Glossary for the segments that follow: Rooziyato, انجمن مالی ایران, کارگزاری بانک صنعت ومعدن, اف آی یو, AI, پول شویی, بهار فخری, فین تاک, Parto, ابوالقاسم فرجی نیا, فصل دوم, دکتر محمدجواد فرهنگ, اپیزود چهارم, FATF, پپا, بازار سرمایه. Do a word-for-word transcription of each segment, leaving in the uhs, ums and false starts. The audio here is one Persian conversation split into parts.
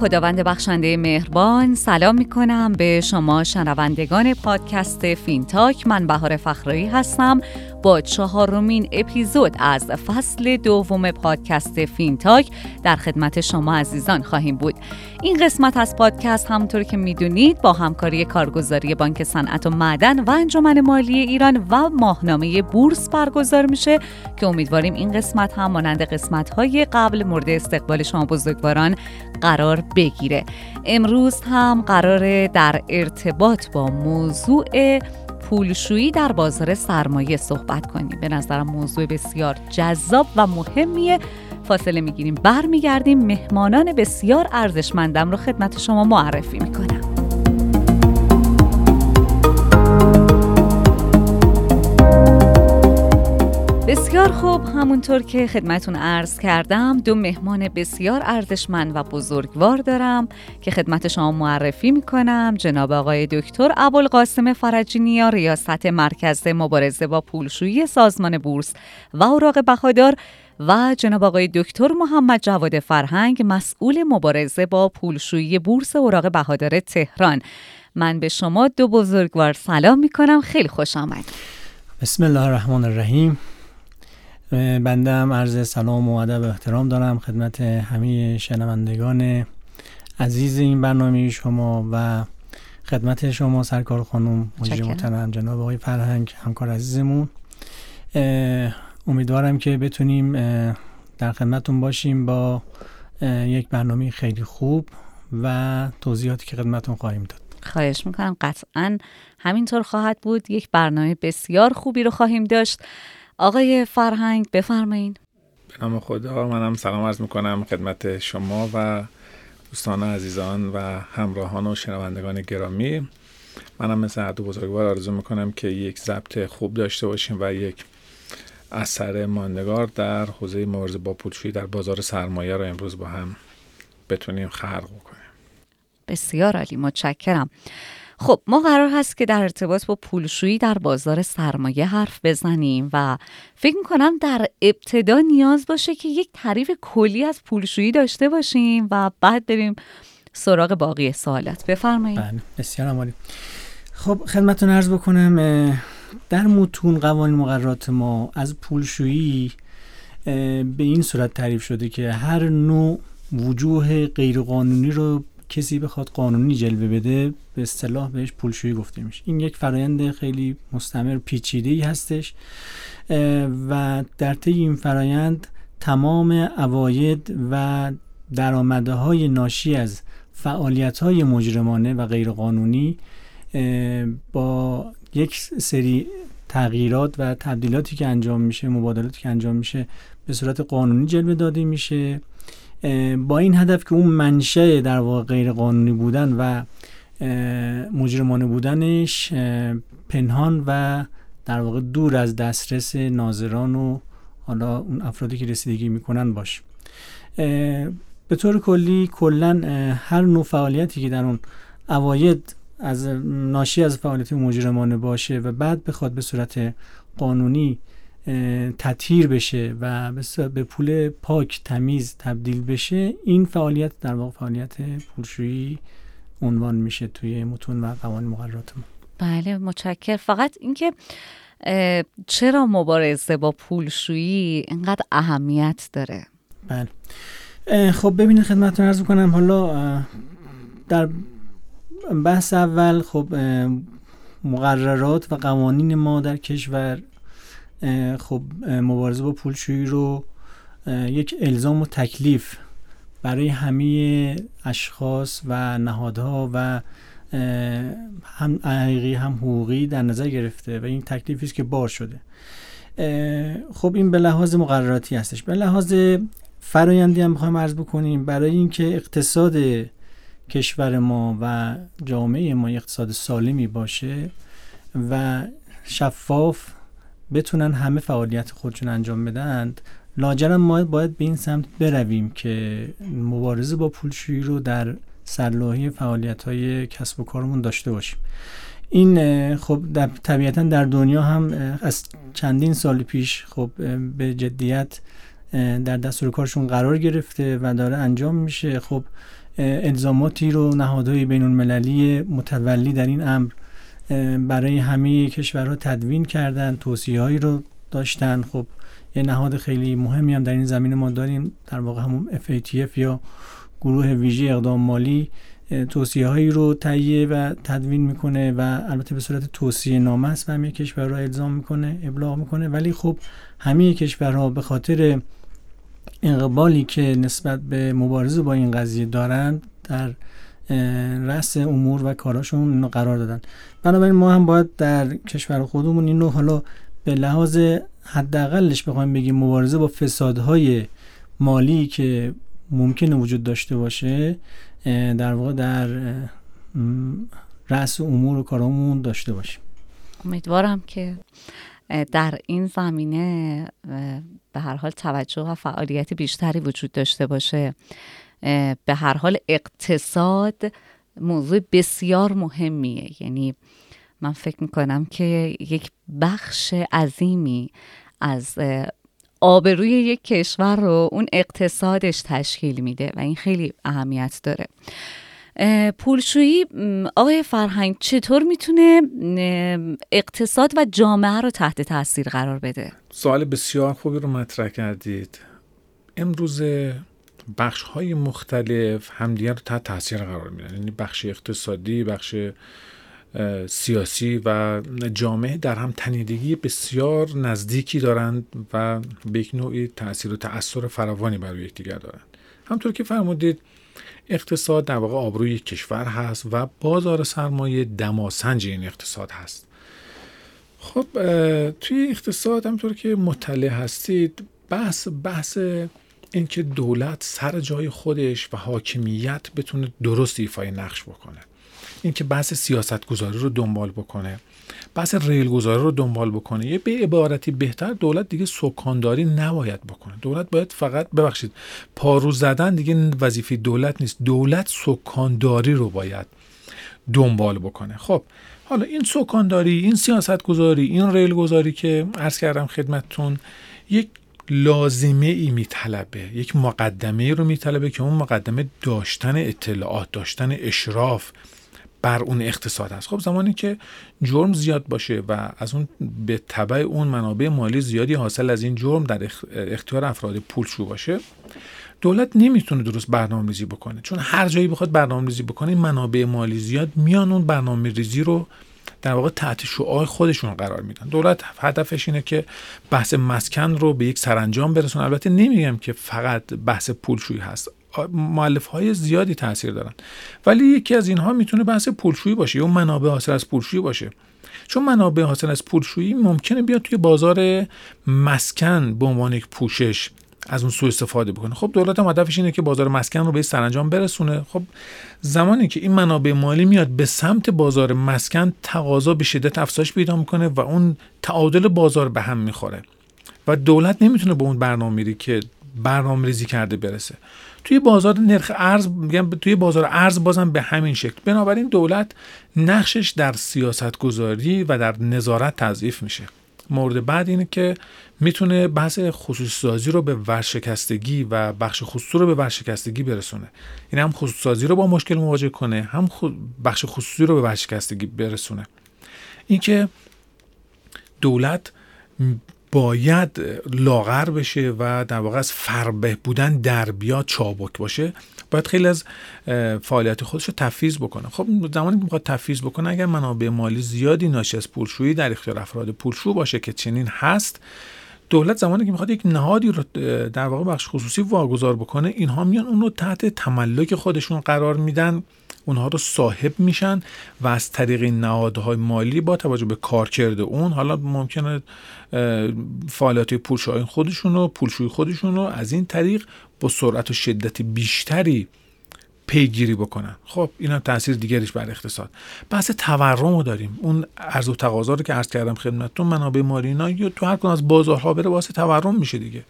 خداوند بخشنده مهربان سلام میکنم به شما شنوندگان پادکست فین تاک. من بهار فخری هستم با چهارمین اپیزود از فصل دوم پادکست فین تاک در خدمت شما عزیزان خواهیم بود. این قسمت از پادکست همونطور که میدونید با همکاری کارگزاری بانک صنعت ومعدن و انجمن مالی ایران و ماهنامه بورس برگزار میشه که امیدواریم این قسمت هم مانند قسمت‌های قبل مورد استقبال شما بزرگواران قرار بگیره. امروز هم قراره در ارتباط با موضوع پول شویی در بازار سرمایه صحبت کنیم. به نظرم موضوع بسیار جذاب و مهمیه. فاصله میگیریم، برمیگردیم، مهمانان بسیار ارزشمندم رو خدمت شما معرفی میکنم. بسیار خوب، همونطور که خدمتون عرض کردم دو مهمان بسیار ارزشمند و بزرگوار دارم که خدمت شما معرفی میکنم. جناب آقای دکتر ابوالقاسم فرجی نیا، ریاست مرکز مبارزه با پولشویی سازمان بورس و اوراق بهادار، و جناب آقای دکتر محمدجواد فرهنگ، مسئول مبارزه با پولشویی بورس اوراق بهادار تهران. من به شما دو بزرگوار سلام میکنم، خیلی خوش آمدید. بسم الله الرحمن الرحیم. بنده هم عرض سلام و ادب و احترام دارم خدمت همه شنوندگان عزیز این برنامه شما و خدمت شما سرکار خانم مجری محترم جناب آقای فرهنگ همکار عزیزمون. امیدوارم که بتونیم در خدمتون باشیم با یک برنامه خیلی خوب و توضیحاتی که خدمتون خواهیم داد. خواهش میکنم، قطعاً همینطور خواهد بود. یک برنامه بسیار خوبی رو خواهیم داشت. آقای فرهنگ بفرمایید. به نام خدا، منم سلام عرض میکنم خدمت شما و دوستان عزیزان و همراهان و شنوندگان گرامی. منم مثل هر دو بزرگوار آرزو میکنم که یک ضبط خوب داشته باشیم و یک اثر ماندگار در حوزه مبارزه با پولشویی در بازار سرمایه رو امروز با هم بتونیم خلق بکنیم. بسیار عالی، متشکرم. خب ما قرار هست که در ارتباط با پولشویی در بازار سرمایه حرف بزنیم و فکر میکنم در ابتدا نیاز باشه که یک تعریف کلی از پولشویی داشته باشیم و بعد بریم سراغ باقی سوالات. بفرمایید. بله، بسیار عالی. خب خدمتتون عرض بکنم در متون قوانین مقررات ما از پولشویی به این صورت تعریف شده که هر نوع وجوه غیرقانونی رو کسی بخواد قانونی جلوه بده به اصطلاح بهش پولشویی گفته میشه. این یک فرایند خیلی مستمر پیچیده‌ای هستش و در طی این فرایند تمام عواید و درآمدهای ناشی از فعالیت‌های مجرمانه و غیرقانونی با یک سری تغییرات و تبدیلاتی که انجام میشه، مبادلاتی که انجام میشه به صورت قانونی جلوه داده میشه با این هدف که اون منشأ در واقع غیر قانونی بودن و مجرمانه بودنش پنهان و در واقع دور از دسترس ناظران و حالا اون افرادی که رسیدگی میکنن باشه. به طور کلی کلن هر نوع فعالیتی که در اون عواید از ناشی از فعالیت مجرمانه باشه و بعد بخواد به صورت قانونی تطهیر بشه و به پول پاک تمیز تبدیل بشه، این فعالیت در واقع فعالیت پولشویی عنوان میشه توی متون و قوانین مقررات ما. بله، متشکر. فقط اینکه چرا مبارزه با پولشویی اینقدر اهمیت داره؟ بله، خب ببینید خدمتتون عرض می‌کنم. حالا در بحث اول خب مقررات و قوانین ما در کشور خب مبارزه با پولشویی رو یک الزام و تکلیف برای همه اشخاص و نهادها و هم حقیقی هم حقوقی در نظر گرفته و این تکلیفی است که بار شده. خب این به لحاظ مقرراتی هستش. به لحاظ فرآیندی هم می‌خوایم عرض بکنیم برای اینکه اقتصاد کشور ما و جامعه ما اقتصاد سالمی باشه و شفاف بتونن همه فعالیت خودشون انجام بدن، لاجرم ما باید به این سمت برویم که مبارزه با پولشویی رو در سرلوحه فعالیت‌های کسب و کارمون داشته باشیم. این خب در طبیعتاً در دنیا هم از چندین سال پیش خب به جدیت در دستور کارشون قرار گرفته و داره انجام میشه. خب الزاماتی رو نهادهای بین‌المللی متولی در این امر برای همه کشورها تدوین کردن، توصیه‌هایی رو داشتن. خب یه نهاد خیلی مهمی هم در این زمینه ما داریم، در واقع همون اف ای تی اف یا گروه ویژه اقدام مالی توصیه‌هایی رو تهیه و تدوین میکنه و البته به صورت توصیه نامه است و همه کشورها الزام میکنه، ابلاغ میکنه. ولی خب همه کشورها به خاطر انقبالی که نسبت به مبارزه با این قضیه دارند در رأس امور و کاراشون اینو قرار دادن. بنابراین ما هم باید در کشور خودمون اینو حالا به لحاظ حداقلش بخوایم بگیم مبارزه با فسادهای مالی که ممکنه وجود داشته باشه در واقع در رأس امور و کارامون داشته باشیم. امیدوارم که در این زمینه به هر حال توجه و فعالیت بیشتری وجود داشته باشه. به هر حال اقتصاد موضوع بسیار مهمیه، یعنی من فکر میکنم که یک بخش عظیمی از آبروی یک کشور رو اون اقتصادش تشکیل میده و این خیلی اهمیت داره. پولشویی آقای فرهنگ چطور میتونه اقتصاد و جامعه رو تحت تاثیر قرار بده؟ سوال بسیار خوبی رو مطرح کردید. امروز بخش‌های مختلف همدیگر رو تحت تاثیر قرار میدن، یعنی بخش اقتصادی، بخش سیاسی و جامعه در هم تنیدگی بسیار نزدیکی دارند و به یک نوعی تأثیر و تأثیر فراوانی برای یکدیگر دارند. همطور که فرمودید اقتصاد در واقع آبروی یک کشور هست و بازار سرمایه دماسنج این اقتصاد هست. خب توی اقتصاد همطور که مطلع هستید بحث بحث این که دولت سر جای خودش و حاکمیت بتونه درست ایفای نقش بکنه، این که بحث سیاستگذاری رو دنبال بکنه، بحث ریلگذاری رو دنبال بکنه، یه به عبارتی بهتر دولت دیگه سکانداری نباید بکنه. دولت باید فقط ببخشید پارو زدن دیگه وظیفه دولت نیست، دولت سکانداری رو باید دنبال بکنه. خب حالا این سکانداری، این سیاستگذاری، این ریلگذاری که عرض کردم خدمتتون یک لازمه ای میطلبه، یک مقدمه ای رو میطلبه که اون مقدمه داشتن اطلاعات، داشتن اشراف بر اون اقتصاد هست. خب زمانی که جرم زیاد باشه و از اون به تبع اون منابع مالی زیادی حاصل از این جرم در اختیار افراد پولشو باشه، دولت نمیتونه درست برنامه‌ریزی بکنه، چون هر جایی بخواد برنامه‌ریزی بکنه منابع مالی زیاد میان اون برنامه‌ریزی رو در واقع تحت شعاع خودشون قرار میدن. دولت هدفش اینه که بحث مسکن رو به یک سرانجام برسونه. البته نمیگم که فقط بحث پولشویی هست، مؤلفه‌های زیادی تاثیر دارن، ولی یکی از اینها میتونه بحث پولشویی باشه یا منابع حاصل از پولشویی باشه، چون منابع حاصل از پولشویی ممکنه بیاد توی بازار مسکن به عنوان یک پوشش از اون سوء استفاده بکنه. خب دولت هم هدفش اینه که بازار مسکن رو به سرانجام برسونه. خب زمانی که این منابع مالی میاد به سمت بازار مسکن، تقاضا به شدت افزایش پیدا میکنه و اون تعادل بازار به هم میخوره و دولت نمیتونه به اون برنامه‌ریزی که برنامه‌ریزی کرده برسه. توی بازار نرخ ارز میگم، توی بازار ارز بازم به همین شکل. بنابراین دولت نقشش در سیاست گذاری و در نظارت تضعیف میشه. مورد بعد اینه که میتونه بحث خصوصی‌سازی رو به ورشکستگی و بخش خصوصی رو به ورشکستگی برسونه، این هم خصوصی‌سازی رو با مشکل مواجه کنه، هم بخش خصوصی رو به ورشکستگی برسونه. این که دولت باید لاغر بشه و در واقع از فربه بودن در بیا، چابک باشه، باید خیلی از فعالیت خودش رو تفویض بکنه. خب زمانی که میخواد تفویض بکنه، اگر منابع مالی زیادی ناشی از پولشویی در اختیار افراد پولشو باشه که چنین هست، دولت زمانی که میخواد یک نهادی رو در واقع بخش خصوصی واگذار بکنه، اینها میان اون رو تحت تملک خودشون قرار میدن، اونها رو صاحب میشن و از طریق نهادهای مالی با توجه به کارکرد اون، حالا ممکنه فعالیت پولشویی خودشون رو پولشویی خودشون رو از این طریق با سرعت و شدت بیشتری پیگیری بکنن. خب این هم تأثیر دیگریش بر اقتصاد. بحث تورم رو داریم، اون عرض و تقاضا رو که عرض کردم خدمتتون، منابع مالی اینا تو هر کدوم از بازارها بره واسه تورم میشه دیگه.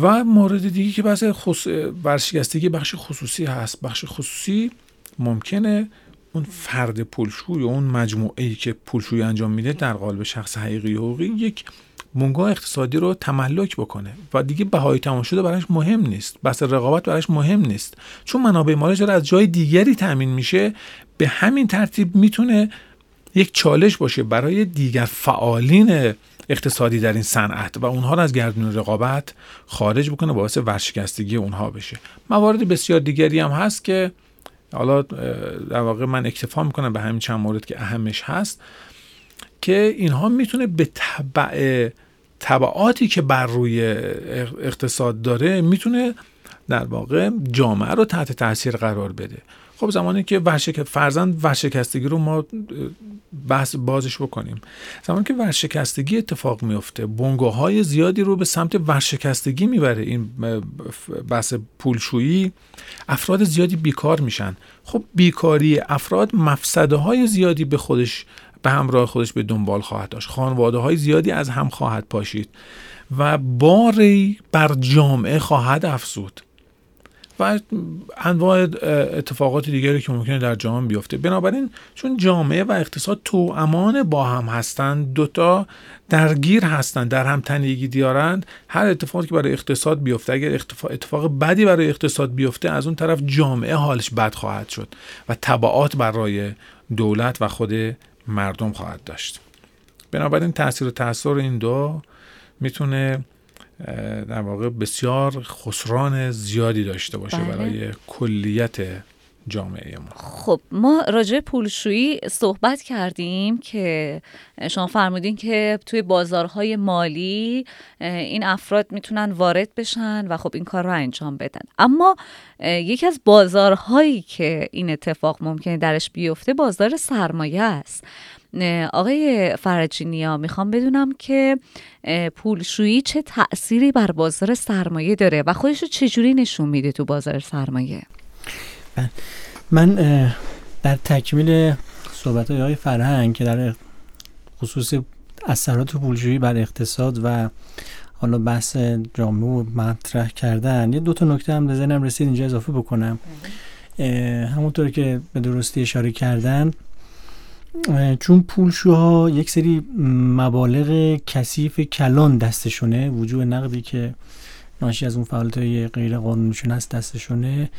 و مورد دیگه که بحث خص... ورشکستگی بخش خصوصی هست. بخش خصوصی ممکنه اون فرد پولشوی یا اون مجموعه‌ای که پولشویی انجام میده در قالب شخص حقیقی حقوقی یک بنگاه اقتصادی رو تملک بکنه و دیگه بهای تمام شده براش مهم نیست، بس رقابت براش مهم نیست، چون منابع مالش از جای دیگری تامین میشه. به همین ترتیب میتونه یک چالش باشه برای دیگر فعالین اقتصادی در این صنعت و اونها رو از گردون رقابت خارج بکنه، باعث ورشکستگی اونها بشه. موارد بسیار دیگری هم هست که حالا در واقع من اکتفا میکنم به همین چند مورد که اهمش هست، که اینها میتونه به تبع تبعاتی که بر روی اقتصاد داره میتونه در واقع جامعه رو تحت تاثیر قرار بده. خب زمانی که ورشک... فرزند ورشکستگی رو ما بحث بازش بکنیم، زمانی که ورشکستگی اتفاق میفته، بنگاه‌های زیادی رو به سمت ورشکستگی میبره این بحث پولشویی، افراد زیادی بیکار میشن. خب بیکاری افراد مفسده‌های زیادی به خودش به همراه خودش به دنبال خواهد داشت، خانواده‌های زیادی از هم خواهد پاشید و باری بر جامعه خواهد افزود و انواع اتفاقات دیگری که ممکنه در جامعه بیفته. بنابراین چون جامعه و اقتصاد توامان با هم هستند، دوتا درگیر هستند، در هم تنیگی دارند، هر اتفاقی که برای اقتصاد بیفته، اگر اتفاق, اتفاق بدی برای اقتصاد بیفته، از اون طرف جامعه حالش بد خواهد شد و تبعات برای دولت و خود مردم خواهد داشت. بنابراین تأثیر و تأثیر این دو میتونه در واقع بسیار خسران زیادی داشته باشه بله. برای کلیت جامعه ما. خب ما راجع پولشویی صحبت کردیم که شما فرمودین که توی بازارهای مالی این افراد میتونن وارد بشن و خب این کار رو انجام بدن. اما یکی از بازارهایی که این اتفاق ممکنه درش بیفته بازار سرمایه است. آقای فرجی نیا، میخوام بدونم که پولشویی چه تأثیری بر بازار سرمایه داره و خودش رو چجوری نشون میده تو بازار سرمایه؟ من در تکمیل صحبت های آقای فرهنگ که در خصوص اثرات پولشویی بر اقتصاد و حالا بحث جامعه و مطرح کردن، یه دو تا نکته هم به ذهنم رسید اینجا اضافه بکنم. همونطور که به درستی اشاره کردن، چون پولشوها یک سری مبالغ کثیف کلان دستشونه، وجوه نقدی که ناشی از اون فعالیت‌های غیر قانونیشون هست دستشونه،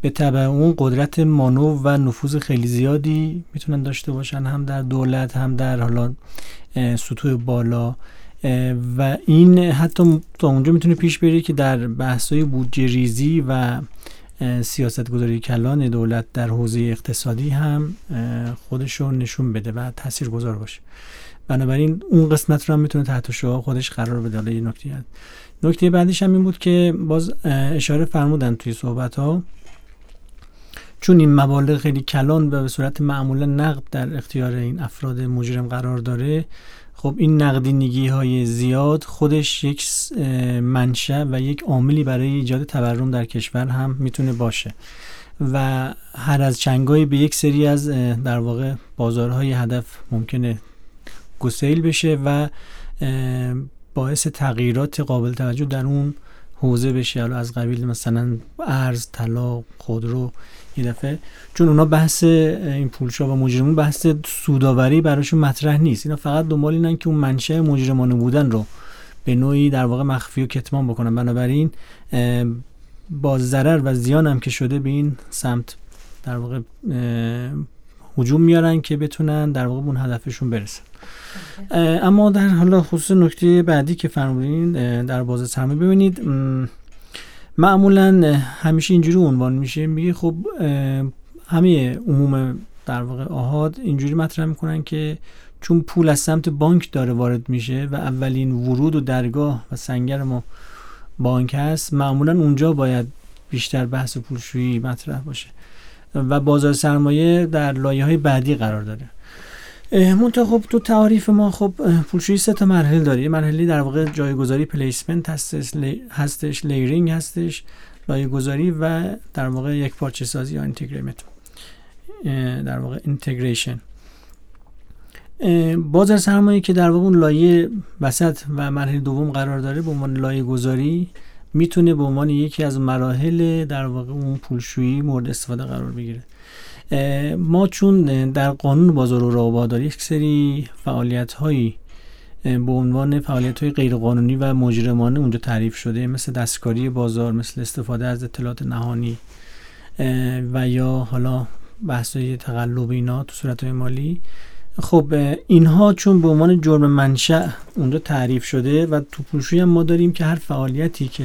به تبع اون قدرت مانور و نفوذ خیلی زیادی میتونن داشته باشن، هم در دولت هم در حالا سطوح بالا، و این حتی تا اونجا میتونه پیش بره که در بحث‌های بودجه ریزی و سیاست گذاری کلان دولت در حوزه اقتصادی هم خودشو نشون بده و تأثیر گذار باشه. بنابراین اون قسمت رو هم میتونه تحت شعاع خودش قرار بده. حالا یه نکته هست. نکته بعدیش هم این بود که باز اشاره فرمودن توی صحبت ها، چون این مبالغ خیلی کلان و به صورت معمولا نقد در اختیار این افراد مجرم قرار داره، خب این نقدینگی های زیاد خودش یک منشأ و یک عاملی برای ایجاد تورم در کشور هم میتونه باشه و هر از چنگایی به یک سری از در واقع بازارهای هدف ممکنه گسیل بشه و باعث تغییرات قابل توجه در اون حوزه بشه، حالا از قبیل مثلا ارز، طلا، خودرو. یه دفعه چون اونا بحث این پولشوها و مجرمون بحث سوداوری براشون مطرح نیست، اینا فقط دنبال اینن که اون منشأ مجرمانه بودن رو به نوعی در واقع مخفی و کتمان بکنن. بنابراین با ضرر و زیان هم که شده به این سمت در واقع هجوم میارن که بتونن در واقع اون هدفشون برسن. اما در حالا خصوص نکته بعدی که فرمودین در بازار سرمایه، ببینید معمولا همیشه اینجوری عنوان میشه، میگه خب همه عموم در واقع آحاد اینجوری مطرح میکنن که چون پول از سمت بانک داره وارد میشه و اولین ورود و درگاه و سنگر ما بانک هست، معمولا اونجا باید بیشتر بحث پولشویی مطرح باشه و بازار سرمایه در لایه‌های بعدی قرار داره. منتها خب تو تعاریف ما خب پولشویی سه تا مرحله داره. یه مرحله در واقع جایگذاری پلیسمنت هستش، لی هستش لیرینگ هستش، جایگذاری و در واقع یک پارچه سازی یا اینتگریمنت، در واقع اینتگریشن. بازار سرمایه که در واقع اون لایه وسط و مرحله دوم قرار داره به عنوان لایه‌گذاری، میتونه به عنوان یکی از مراحل در واقع اون پولشویی مورد استفاده قرار بگیره. ما چون در قانون بازار و راه بهاداری یک سری فعالیت‌هایی به عنوان فعالیت‌های غیرقانونی و مجرمانه اونجا تعریف شده، مثل دستکاری بازار، مثل استفاده از اطلاعات نهانی و یا حالا بحث‌های تقلب اینا تو صورت‌های مالی. خب اینها چون به عنوان جرم منشأ اونجا تعریف شده و تو پول شویی هم ما داریم که هر فعالیتی که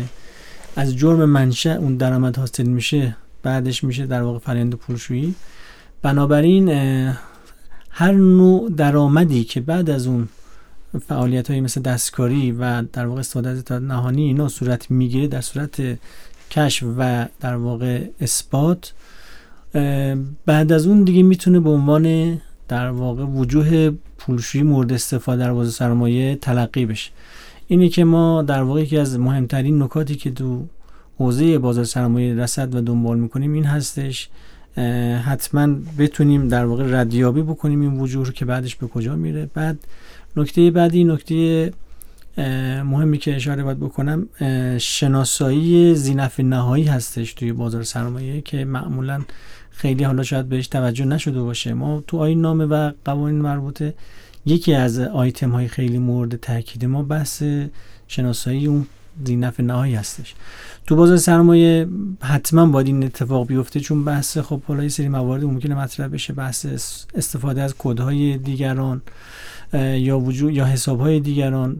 از جرم منشأ اون درآمد حاصل میشه بعدش میشه در واقع فرآیند پول شویی. بنابراین هر نوع درآمدی که بعد از اون فعالیت‌هایی مثل دستکاری و در واقع استفاده از اطلاعات نهانی اینا صورت میگیره در صورت کشف و در واقع اثبات، بعد از اون دیگه میتونه به عنوان در واقع وجوه پولشویی مورد استفاده در بازار سرمایه تلقی بشه. اینی که ما در واقع یکی از مهمترین نکاتی که تو حوزه بازار سرمایه رصد و دنبال میکنیم این هستش حتما بتونیم در واقع ردیابی بکنیم این وجوه رو که بعدش به کجا میره. بعد نکته بعدی، نکته مهمی که اشاره باید بکنم شناسایی ذینفع نهایی هستش توی بازار سرمایه که معمولاً خیلی حالا شاید بهش توجه نشده باشه. ما تو آیین نامه و قوانین مربوطه یکی از آیتم های خیلی مورد تاکید ما بحث شناسایی اون ذینفع نهایی هستش. تو بازار سرمایه حتما باید این اتفاق بیفته، چون بحث خب حالا یه سری موارد ممکنه مطرح بشه، بحث استفاده از کدهای دیگران یا وجود یا حسابهای دیگران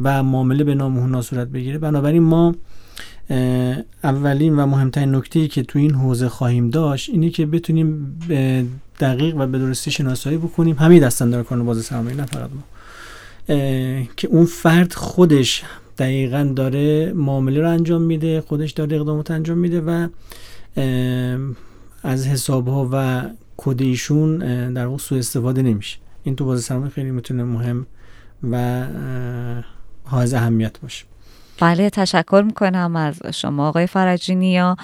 و معامله به نام اونها صورت بگیره. بنابراین ما اولین و مهمترین نکته‌ای که تو این حوزه خواهیم داشت اینه که بتونیم دقیق و به درستی شناسایی بکنیم همه دستاندارکاران بازار سرمایه، نه فقط ما، که اون فرد خودش دقیقاً داره معامله رو انجام میده، خودش داره اقدامات انجام میده و از حساب‌ها و کد ایشون در واقع سوء استفاده نمیشه. این تو بازار سرمایه خیلی میتونه مهم و حائز اهمیت باشه. بله، تشکر میکنم از شما آقای فرجی نیا.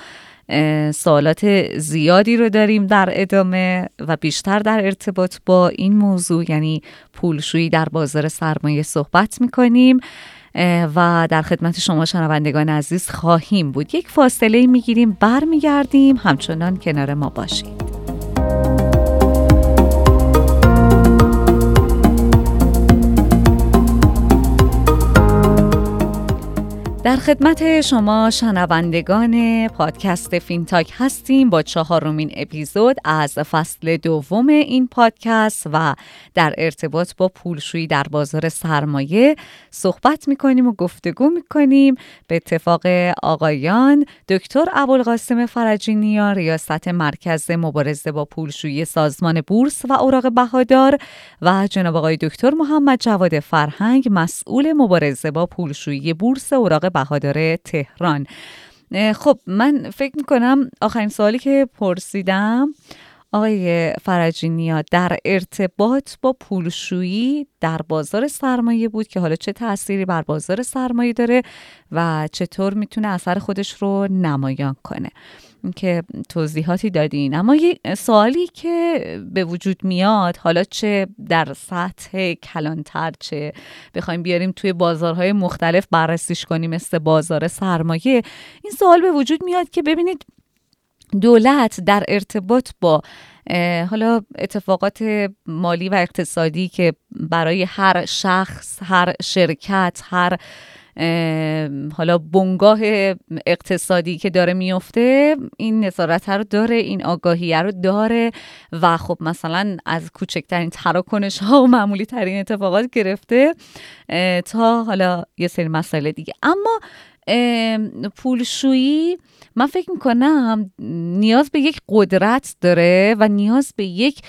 سوالات زیادی رو داریم در ادامه و بیشتر در ارتباط با این موضوع یعنی پولشویی در بازار سرمایه صحبت میکنیم و در خدمت شما شنوندگان عزیز خواهیم بود. یک فاصله میگیریم، برمیگردیم، همچنان کنار ما باشید. در خدمت شما شنوندگان پادکست فین تاک هستیم با چهارمین اپیزود از فصل دوم این پادکست و در ارتباط با پولشویی در بازار سرمایه صحبت می‌کنیم و گفتگو می‌کنیم. به اتفاق آقایان دکتر ابوالقاسم فرجی نیا، ریاست مرکز مبارزه با پولشویی سازمان بورس و اوراق بهادار، و جناب آقای دکتر محمدجواد فرهنگ، مسئول مبارزه با پولشویی بورس اوراق بهادار تهران. خب من فکر میکنم آخرین سوالی که پرسیدم آقای فرجی نیا در ارتباط با پولشویی در بازار سرمایه بود که حالا چه تأثیری بر بازار سرمایه داره و چطور میتونه اثر خودش رو نمایان کنه که توضیحاتی دادین. اما یک سوالی که به وجود میاد، حالا چه در سطح کلانتر چه بخوایم بیاریم توی بازارهای مختلف بررسیش کنیم مثل بازار سرمایه، این سوال به وجود میاد که ببینید دولت در ارتباط با حالا اتفاقات مالی و اقتصادی که برای هر شخص، هر شرکت، هر حالا بنگاه اقتصادی که داره میفته این نظارت رو داره، این آگاهیه رو داره و خب مثلا از کوچکترین تراکنش ها و معمولی ترین اتفاقات گرفته تا حالا یه سری مسئله دیگه. اما پولشویی من فکر میکنم نیاز به یک قدرت داره و نیاز به یک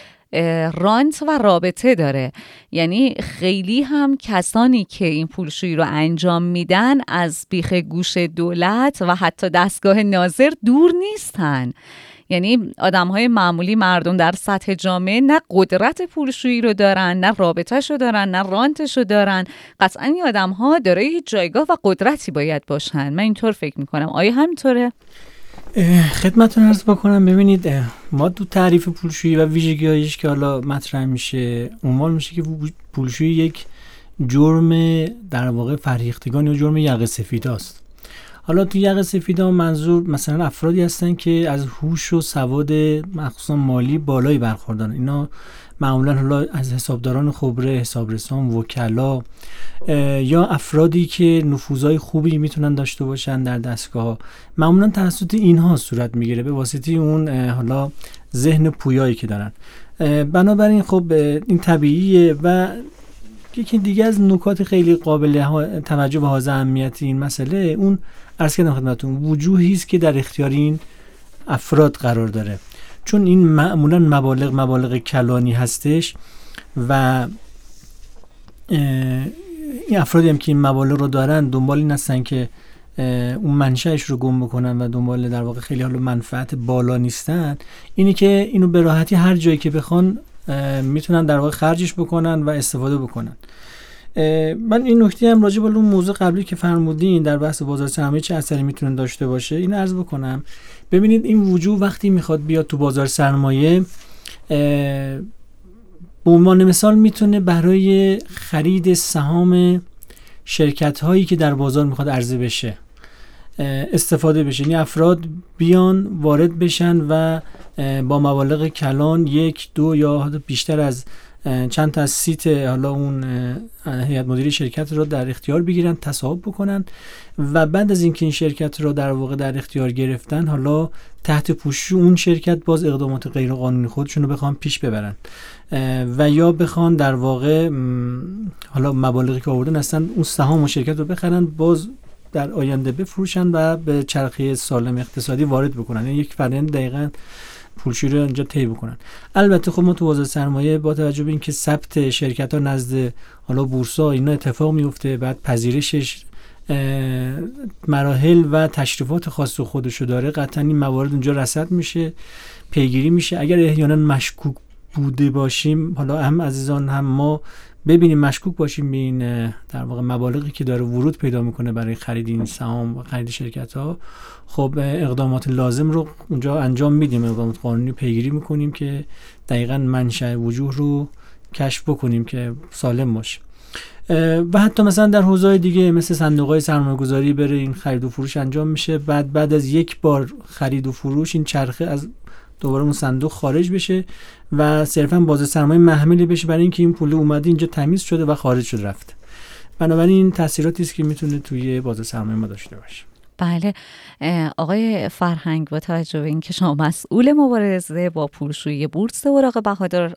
رانت و رابطه داره، یعنی خیلی هم کسانی که این پولشویی رو انجام میدن از بیخ گوش دولت و حتی دستگاه ناظر دور نیستن. یعنی آدم‌های معمولی، مردم در سطح جامعه نه قدرت پولشویی رو دارن، نه رابطه‌ش رو دارن، نه رانتش رو دارن. قطعاً این آدم‌ها دارای جایگاه و قدرتی باید باشن. من اینطور فکر می‌کنم. آیا همینطوره؟ خدمتتون عرض بکنم، ببینید ما تو تعریف پولشویی و ویژگی‌هایش که حالا مطرح میشه عنوان میشه که پولشویی یک جرم در واقع فرهیختگان یا جرم یقه سفیداست. حالا تو یقه سفیدان منظور مثلا افرادی هستن که از هوش و سواد مخصوصا مالی بالایی برخوردارن. اینا معمولا حالا از حسابداران خبره، حسابرسان، وکلا یا افرادی که نفوذهای خوبی میتونن داشته باشن در دستگاه، معمولا توسط اینها صورت میگیره به واسطه اون حالا ذهن پویایی که دارن. بنابراین خب این طبیعیه. و یکی دیگه از نکات خیلی قابل توجه و حائز اهمیت این مسئله، اون عرض کردم خدمتتون، وجوهی است که در اختیار این افراد قرار داره، چون این معمولا مبالغ مبالغ کلانی هستش و این افرادی هم که این مبالغ رو دارن دنبال این هستن که اون منشأش رو گم بکنن و دنبال در واقع خیلی حالا منفعت بالا نیستن، اینی که اینو به راحتی هر جایی که بخوان میتونن در واقع خرجش بکنن و استفاده بکنن. من این نکته هم راجع به اون موضوع قبلی که فرمودین در بحث بازار سرمایه چه اثری میتونه داشته باشه این عرض بکنم. ببینید این وجوه وقتی میخواد بیاد تو بازار سرمایه، به عنوان مثال میتونه برای خرید سهام شرکت هایی که در بازار میخواد عرضه بشه استفاده بشه، یعنی افراد بیان وارد بشن و با مبالغ کلان یک دو یا بیشتر از چند تا سیت حالا اون هیئت مدیره شرکت رو در اختیار بگیرن، تصاحب بکنن و بعد از اینکه این شرکت رو در واقع در اختیار گرفتن، حالا تحت پوشش اون شرکت باز اقدامات غیر قانونی خودشون رو بخوان پیش ببرن و یا بخوان در واقع حالا مبالغی که آوردن هستن اون سهام و شرکت رو بخرن، باز در آینده بفروشن و به چرخه سالم اقتصادی وارد بکنن، یک فرآیند دقیقاً پولشویی رو اینجا طی بکنن. البته خب ما تو بازار سرمایه با توجه به اینکه ثبت شرکت‌ها نزد حالا بورس‌ها اینا اتفاق میفته، بعد پذیرشش مراحل و تشریفات خاص خودشو داره، قطعاً این موارد اونجا رصد میشه، پیگیری میشه. اگر احیانا مشکوک بوده باشیم، حالا هم عزیزان هم ما ببینیم مشکوک باشیم به این در واقع مبالغی که داره ورود پیدا میکنه برای خرید این سهام و خرید شرکت‌ها، خب اقدامات لازم رو اونجا انجام میدیم، اقدامات قانونی پیگیری میکنیم که دقیقاً منشأ وجوه رو کشف بکنیم که سالم باشه. و حتی مثلا در حوزه‌های دیگه مثل صندوق‌های سرمایه‌گذاری بره این خرید و فروش انجام میشه، بعد بعد از یک بار خرید و فروش این چرخه از دوباره اون صندوق خارج بشه و صرفاً بازار سرمایه محملی بشه برای اینکه این پول اومده اینجا تمیز شده و خارج شد رفته. بنابراین این تاثیراتی است که میتونه توی بازار سرمایه ما داشته باشه. بله آقای فرهنگ، با توجه به اینکه شما مسئول مبارزه با پولشویی بورس اوراق بهادار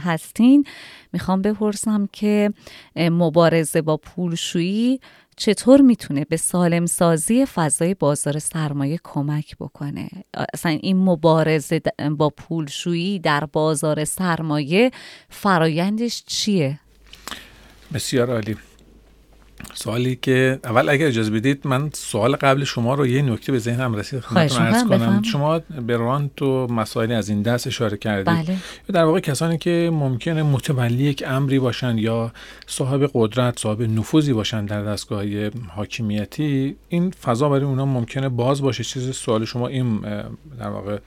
هستین، میخوام بپرسم که مبارزه با پولشویی چطور میتونه به سالم سازی فضای بازار سرمایه کمک بکنه؟ اصلا این مبارزه با پولشویی در بازار سرمایه فرایندش چیه؟ بسیار عالی. سوالی که اول اگر اجازه بدید من سوال قبل شما رو یه نکته به ذهنم رسید خدمتتون عرض کنم. بفهم. شما به رانت و مسائل از این دست اشاره کردید. بله. در واقع کسانی که ممکنه متولی یک امری باشن یا صاحب قدرت، صاحب نفوذی باشن در دستگاه‌های حاکمیتی، این فضا برای اونها ممکنه باز باشه. چیز سوال شما این در واقع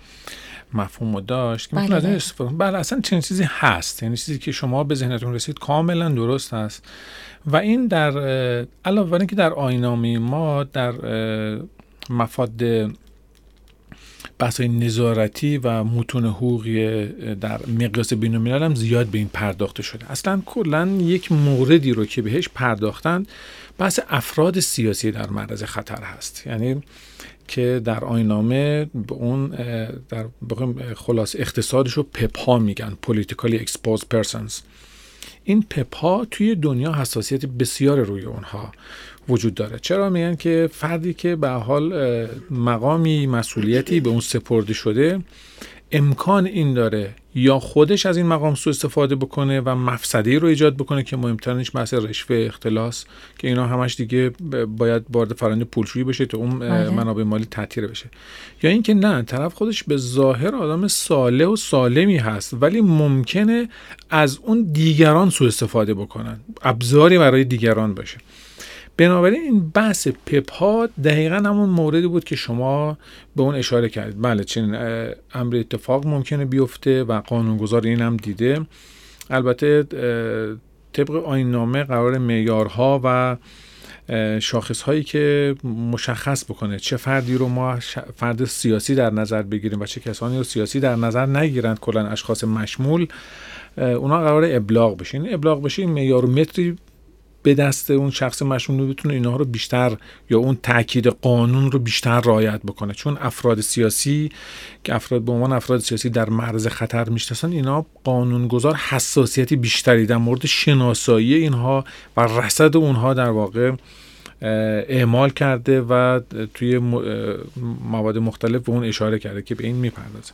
مفهومو داشت که میتونه از این استفاده. بله اصلا چنین چیزی هست، یعنی چیزی که شما به ذهنتون رسید کاملا درست است و این در علاوه بر اینکه در آیین‌نامه ما در مفاد بحث نظارتی و متون حقوقی در مقیاس بین‌الملل هم زیاد به این پرداخته شده. اصلا کلا یک موردی رو که بهش پرداختن بحث افراد سیاسی در معرض خطر هست، یعنی که در آیین‌نامه به اون در خلاص اقتصادشو پپا میگن، politically exposed persons. این پپا توی دنیا حساسیت بسیار روی اونها وجود داره. چرا؟ میگن که فردی که به حال مقامی مسئولیتی به اون سپرده شده امکان این داره یا خودش از این مقام سوء استفاده بکنه و مفسدی رو ایجاد بکنه که مهمترینش بحث رشوه، اختلاس، که اینا همش دیگه باید وارد فرآیند پولشویی بشه تا اون منابع مالی تطهیر بشه، یا اینکه نه طرف خودش به ظاهر آدم صالح و سالمی هست ولی ممکنه از اون دیگران سوء استفاده بکنن، ابزاری برای دیگران باشه. بنابراین این بحث پپا دقیقا همون موردی بود که شما به اون اشاره کردید. بله چنین امر اتفاق ممکنه بیفته و قانونگذار این هم دیده. البته طبق آیین‌نامه قرار معیارها و شاخص‌هایی که مشخص بکنه چه فردی رو ما فرد سیاسی در نظر بگیریم و چه کسانی رو سیاسی در نظر نگیرند، کلاً اشخاص مشمول، اونا قرار ابلاغ بشه. این ابلاغ بشه این معیار متری به دست اون شخص مشمول بتونه اینها رو بیشتر، یا اون تاکید قانون رو بیشتر رعایت بکنه، چون افراد سیاسی که افراد به عنوان افراد سیاسی در معرض خطر میشناسن، اینا قانونگذار حساسیتی بیشتری در مورد شناسایی اینها و رصد اونها در واقع اعمال کرده و توی مواد مختلف به اون اشاره کرده که به این میپردازه.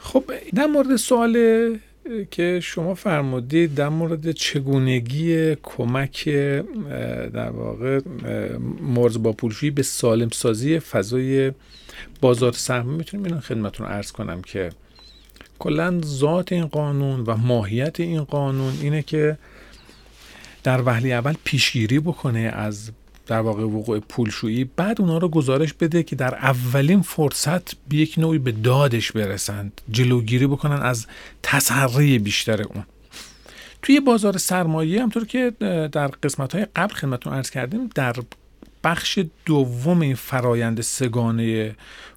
خب در مورد سوال که شما فرمودید در مورد چگونگی کمک در واقع مبارزه با پول شویی به سالم سازی فضای بازار سرمایه، میتونم اینو خدمتتون عرض کنم که کلاً ذات این قانون و ماهیت این قانون اینه که در وهله اول پیشگیری بکنه از در واقع وقوع پول شویی، بعد اونا رو گزارش بده که در اولین فرصت به یک نوعی به دادش برسند، جلوگیری بکنن از تسری بیشتر اون. توی بازار سرمایه همطور که در قسمت‌های قبل خدمتتون عرض کردیم، در بخش دوم این فرایند سگانه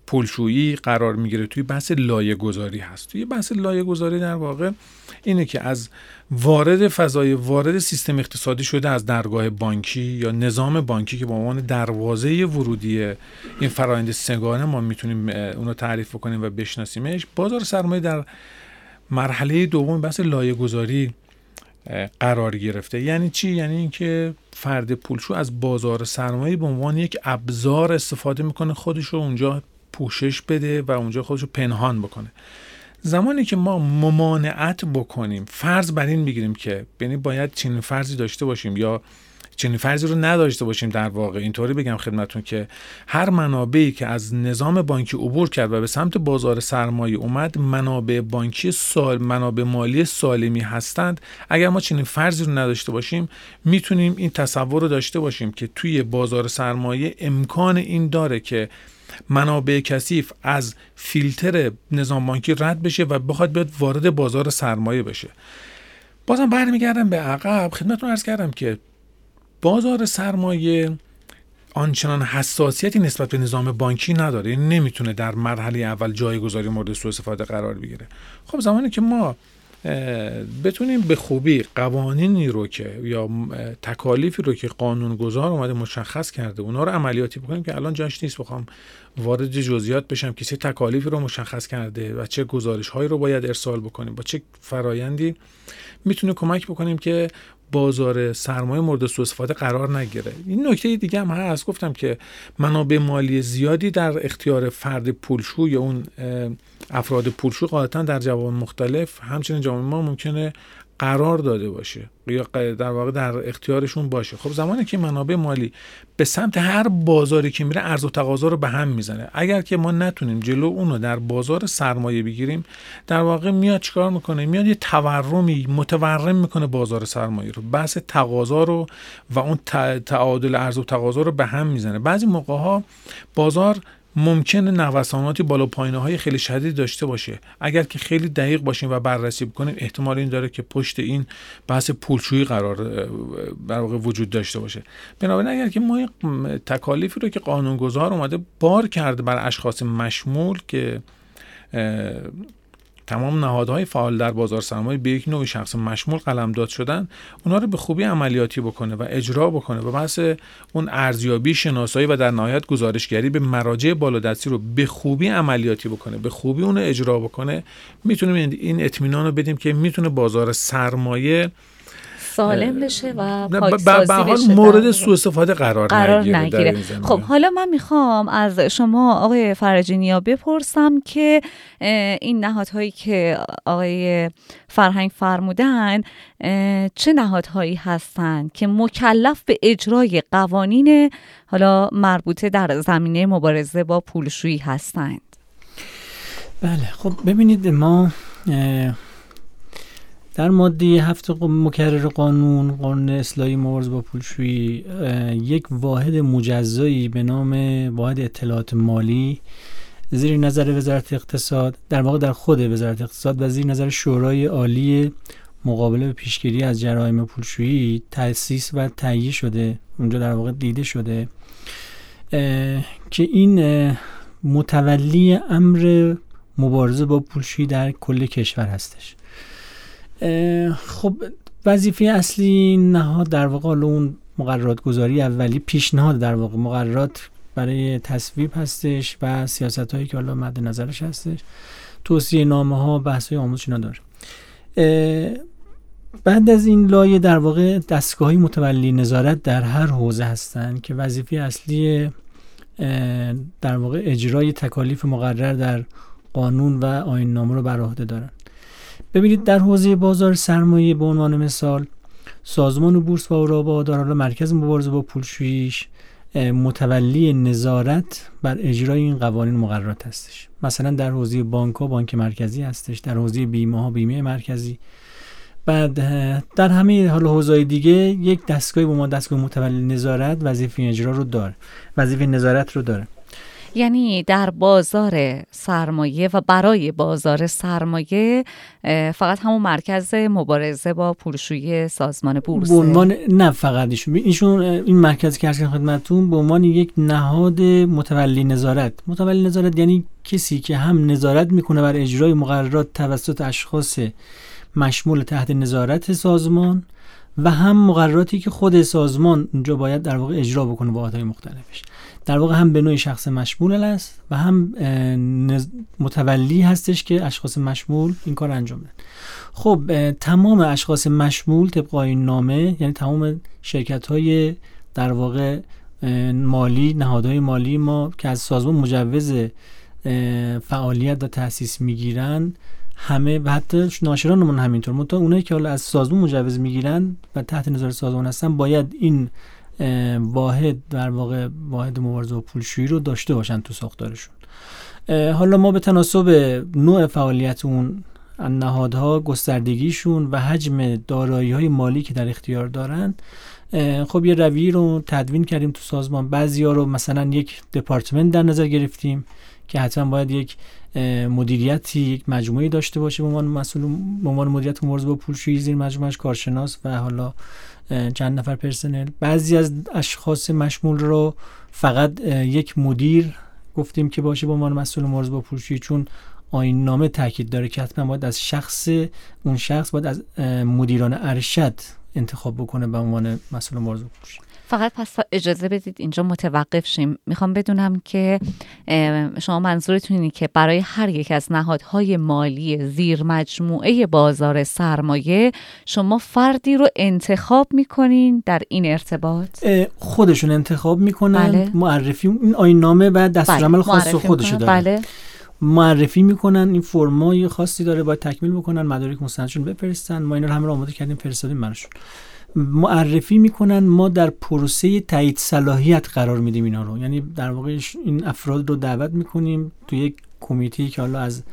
پول شویی قرار میگیره، توی بحث لایه گذاری هست. توی بحث لایه گذاری در واقع اینه که از وارد فضای وارد سیستم اقتصادی شده، از درگاه بانکی یا نظام بانکی که به عنوان دروازه ورودی این فرآیند سگانه ما میتونیم اونو تعریف بکنیم و بشناسیمش، بازار سرمایه در مرحله دوم بحث لایه گذاری قرار گرفته. یعنی چی؟ یعنی اینکه فرد پولشو از بازار سرمایه به عنوان یک ابزار استفاده میکنه، خودش رو اونجا پوشش بده و اونجا خودش رو پنهان بکنه. زمانی که ما ممانعت بکنیم، فرض بر این بگیریم که یعنی باید چنین فرضی داشته باشیم یا چنین فرضی رو نداشته باشیم، در واقع اینطوری بگم خدمتون که هر منابعی که از نظام بانکی عبور کرد و به سمت بازار سرمایه اومد منابع بانکی سال منابع مالی سالمی هستند. اگر ما چنین فرضی رو نداشته باشیم، میتونیم این تصور رو داشته باشیم که توی بازار سرمایه امکان این داره که منابع کثیف از فیلتر نظام بانکی رد بشه و بخواد بیاد وارد بازار سرمایه بشه. بازم برمیگردم به عقب، خدمتتون عرض کردم که بازار سرمایه آنچنان حساسیتی نسبت به نظام بانکی نداره، یعنی نمیتونه در مرحله اول جایگزاری مورد سوء استفاده قرار بگیره. خب زمانی که ما بتونیم به خوبی قوانینی رو که یا تکالیفی رو که قانونگذار اومده مشخص کرده اونا رو عملیاتی بکنیم، که الان جاش نیست بخوام وارد جزئیات بشم که چه تکالیفی رو مشخص کرده و چه گزارش‌هایی رو باید ارسال بکنیم، با چه فرایندی میتونه کمک بکنیم که بازار سرمایه مورد سوء استفاده قرار نگیره. این نکته دیگه هم هست، گفتم که منابع مالی زیادی در اختیار فرد پولشو یا اون افراد پولشو غالبا در جوامع مختلف، همچنین جامعه ما ممکنه قرار داده باشه یا در واقع در اختیارشون باشه. خب زمانی که منابع مالی به سمت هر بازاری که میره عرض و تقاضا رو به هم میزنه، اگر که ما نتونیم جلو اونو در بازار سرمایه بگیریم، در واقع میاد چیکار میکنه؟ میاد یه تورمی متورم میکنه بازار سرمایه رو، بحث تقاضا رو و اون تعادل عرض و تقاضا رو به هم میزنه. بعضی موقع ها بازار ممکنه نوساناتی بالا پایین‌های خیلی شدید داشته باشه. اگر که خیلی دقیق باشیم و بررسی بکنیم، احتمال این داره که پشت این بحث پولشویی قرار در واقع وجود داشته باشه. بنابراین اگر که ما تکالیفی رو که قانونگذار اومده بار کرده بر اشخاص مشمول که تمام نهادهای فعال در بازار سرمایه به یک نوع شخص مشمول قلمداد شدن، اونا رو به خوبی عملیاتی بکنه و اجرا بکنه و بحث اون ارزیابی، شناسایی و در نهایت گزارشگری به مراجع بالادستی رو به خوبی عملیاتی بکنه، به خوبی اون اجرا بکنه، میتونیم این اطمینان رو بدیم که میتونه بازار سرمایه سالم بشه و پاکسازی بشه، به حال مورد سوء استفاده قرار, قرار نگیره, نگیره. خب حالا من میخوام از شما آقای فرجی نیا بپرسم که این نهادهایی که آقای فرهنگ فرمودن چه نهادهایی هستند که مکلف به اجرای قوانین حالا مربوطه در زمینه مبارزه با پولشویی هستند؟ بله، خب ببینید ما در ماده هفت مکرر قانون قانون اصلاحی مبارزه با پولشویی یک واحد مجزایی به نام واحد اطلاعات مالی زیر نظر وزارت اقتصاد، در واقع در خود وزارت اقتصاد و زیر نظر شورای عالی مقابله و پیشگیری از جرایم پولشویی تأسیس و تهیه شده، اونجا در واقع دیده شده که این متولی امر مبارزه با پولشویی در کل کشور هستش. خب وظیفه اصلی نهاد در واقع اون مقررات گذاری اولی، پیشنهاد در واقع مقررات برای تصویب هستش و سیاست‌هایی که حالا مد نظرش هستش، توصیه نامه‌ها، بحث‌های آموزش اینا داره. بعد از این لایه در واقع دستگاه‌های متولی نظارت در هر حوزه هستند که وظیفه اصلی در واقع اجرای تکالیف مقرر در قانون و آیین‌نامه رو بر عهده دارن. ببینید در حوزه بازار سرمایه به عنوان مثال سازمان بورس و اوراق بهادار، مرکز مبارزه با پولشوییش متولی نظارت بر اجرای این قوانین مقررات هستش. مثلا در حوزه بانک‌ها بانک مرکزی هستش، در حوزه بیمه‌ها بیمه مرکزی، بعد در همه حال حوزه‌های دیگه یک دستگاهی به ما دستگاه متولی نظارت وظیفه اجرا رو داره، وظیفه نظارت رو داره. یعنی در بازار سرمایه و برای بازار سرمایه فقط همون مرکز مبارزه با پولشویی سازمان بورس به عنوان، نه فقط ایشون ایشون این مرکز که ارشد خدمتتون به عنوان یک نهاد متولی نظارت. متولی نظارت یعنی کسی که هم نظارت میکنه بر اجرای مقررات توسط اشخاص مشمول تحت نظارت سازمان و هم مقرراتی که خود سازمان اونجا باید در واقع اجرا بکنه با اعضای مختلفش، در واقع هم به نوعی شخص مشمول است و هم نز... متولی هستش که اشخاص مشمول این کار انجام بدن. خب تمام اشخاص مشمول طبق آیین‌نامه، یعنی تمام شرکت‌های در واقع مالی، نهادهای مالی ما که از سازمان مجوز فعالیت و تأسیس می‌گیرن، همه و حتی ناشرانمون همینطور، منتها اونایی که حالا از سازمان مجوز می‌گیرن و تحت نظر سازمان هستن باید این واحد در واقع واحد مبارزه با پولشویی رو داشته باشن تو ساختارشون. حالا ما به تناسب نوع فعالیت اون نهادها، گستردگیشون و حجم دارایی‌های مالی که در اختیار دارن، خب یه رویه رو تدوین کردیم تو سازمان. بعضی‌ها رو مثلا یک دپارتمنت در نظر گرفتیم که حتما باید یک مدیریتی، یک مجموعه‌ای داشته باشه به عنوان مسئول، به عنوان مدیریت مبارزه با پولشویی، زیر مجموعه‌اش کارشناس و حالا چند نفر پرسنل. بعضی از اشخاص مشمول رو فقط یک مدیر گفتیم که باشه به عنوان مسئول مبارزه با پولشویی، چون آیین نامه تاکید داره که حتما باید از شخص اون شخص باید از مدیران ارشد انتخاب بکنه به عنوان مسئول مبارزه با پولشویی. فقط پس اجازه بدید اینجا متوقف شیم. میخوام بدونم که شما منظورتون اینه که برای هر یک از نهادهای مالی زیر مجموعه بازار سرمایه شما فردی رو انتخاب میکنین در این ارتباط؟ خودشون انتخاب میکنن. بله. معرفی، این آیین نامه و دستورالعمل خاص خودشو داره. بله. معرفی میکنن، این فرمای خاصی داره، باید تکمیل بکنن، مدارک مستندشون بفرستن، ما اینا رو همه آماده کردیم فرستادیم براشون. معرفی میکنن، ما در پروسه تایید صلاحیت قرار میدیم اینا رو، یعنی در واقع این افراد رو دعوت میکنیم تو یک کمیتی که حالا از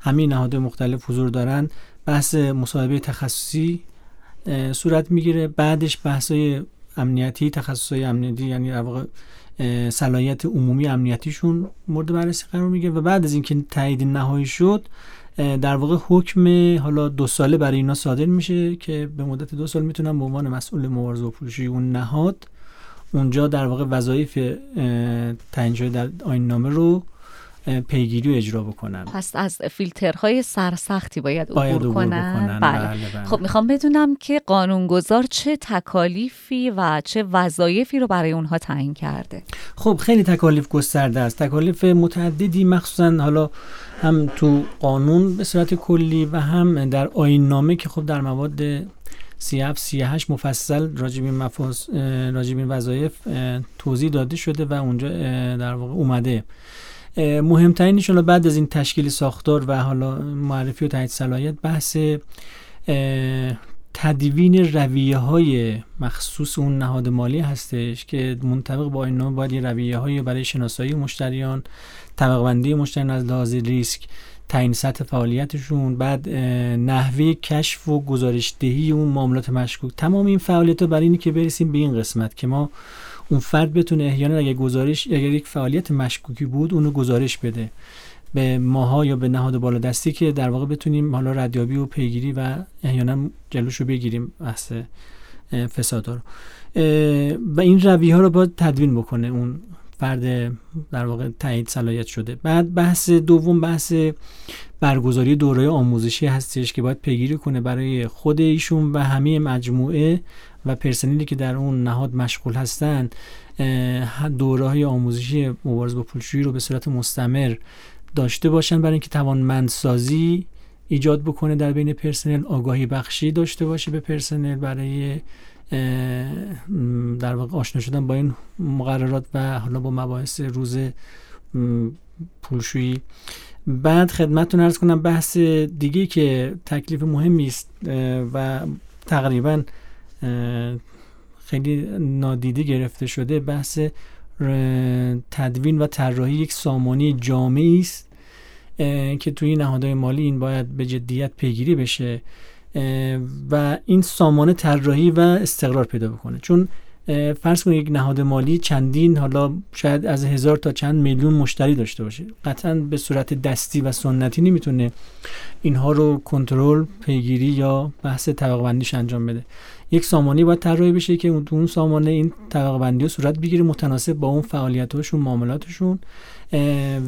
همین نهادهای مختلف حضور دارن، بحث مصاحبه تخصصی صورت میگیره، بعدش بحث‌های امنیتی، تخصص‌های امنیتی، یعنی در واقع صلاحیت عمومی امنیتیشون مورد بررسی قرار میگیره و بعد از اینکه تایید نهایی شد در واقع حکم حالا دو ساله برای اینا صادر میشه که به مدت دو سال میتونن به عنوان مسئول مبارزه با پولشویی اون نهاد اونجا در واقع وظایف تعیین شده در آیین نامه رو پیگیری و اجرا بکنن. پس از فیلترهای سرسختی باید عبور, باید عبور کنن. بکنن. بله. بله بله. خب میخوام بدونم که قانونگذار چه تکالیفی و چه وظایفی رو برای اونها تعیین کرده؟ خب خیلی تکالیف گسترده است، تکالیف متعددی، مخصوصا حالا هم تو قانون به صورت کلی و هم در آیین نامه که خب در مواد سی و هفت سی و هشت مفصل راجب این مفاص راجب این وظایف توضیح داده شده و اونجا در واقع اومده. مهمترینش حالا بعد از این تشکیل ساختار و حالا معرفی و تایید صلاحیت، بحث تدوین رویه‌های مخصوص اون نهاد مالی هستش که منطبق با آیین نامه باید رویه‌های برای شناسایی مشتریان، طبقه‌بندی مشتریان از لحاظ ریسک، تعیین سطح فعالیتشون، بعد نحوه کشف و گزارش دهی اون معاملات مشکوک، تمام این فعالیت‌ها برای اینه که برسیم به این قسمت که ما اون فرد بتونه احیانا اگه گزارش اگر یک فعالیت مشکوکی بود اونو گزارش بده. به ماها یا به نهاد بالا دستی که در واقع بتونیم حالا ردیابی و پیگیری و احیانا جلوش رو بگیریم بحث فسادا رو، و این رویه ها رو باید تدوین بکنه اون فرد در واقع تایید صلاحیت شده. بعد بحث دوم بحث برگزاری دوره آموزشی هستش که باید پیگیری کنه برای خود ایشون و همه مجموعه و پرسنلی که در اون نهاد مشغول هستن، دوره‌های آموزشی مبارزه با پولشویی رو به صورت مستمر داشته باشن برای اینکه توانمندسازی ایجاد بکنه در بین پرسنل، آگاهی بخشی داشته باشه به پرسنل برای در واقع آشنا شدن با این مقررات و حالا با مباحث روز پولشویی. بعد خدمتتون عرض کنم بحث دیگه که تکلیف مهمی است و تقریبا خیلی نادیده گرفته شده، بحث تدوین و طراحی یک سامانه جامعی است که توی نهادهای مالی این باید به جدیت پیگیری بشه و این سامانه طراحی و استقرار پیدا بکنه. چون فرض کنید یک نهاد مالی چندین، حالا شاید از هزار تا چند میلیون مشتری داشته باشه، قطعاً به صورت دستی و سنتی نمیتونه اینها رو کنترل، پیگیری یا بحث طبقه بندیش انجام بده. یک سامانه باید طراحی بشه که اون تو اون سامانه این طبقه بندی رو صورت بگیره متناسب با اون فعالیت‌هاشون، معاملاتشون و,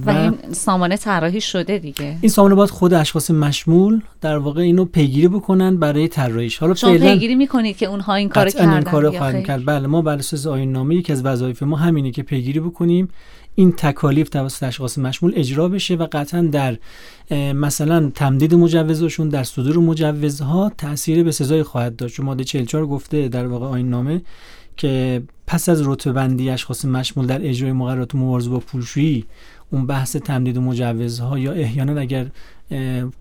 و این سامانه طراحی شده دیگه. این سامانه باید خود اشخاص مشمول در واقع اینو پیگیری بکنن برای طراحیش. حالا شما پیگیری میکنید که اونها این کارو کردن؟ این کارو خواهیم کرد. بله، ما بر اساس آیین‌نامه یکی از وظایف ما همینه که پیگیری بکنیم این تکالیف توسط اشخاص مشمول اجرا بشه و قطعا در مثلا تمدید مجوزشون، در صدور مجوزها تأثیر به سزای خواهد داشت. ماده چهل و چهار گفته در واقع آیین نامه که پس از رتبه‌بندی اشخاص مشمول در اجرای مقررات مبارزه با پولشویی، اون بحث تمدید مجوزها یا احیانا اگر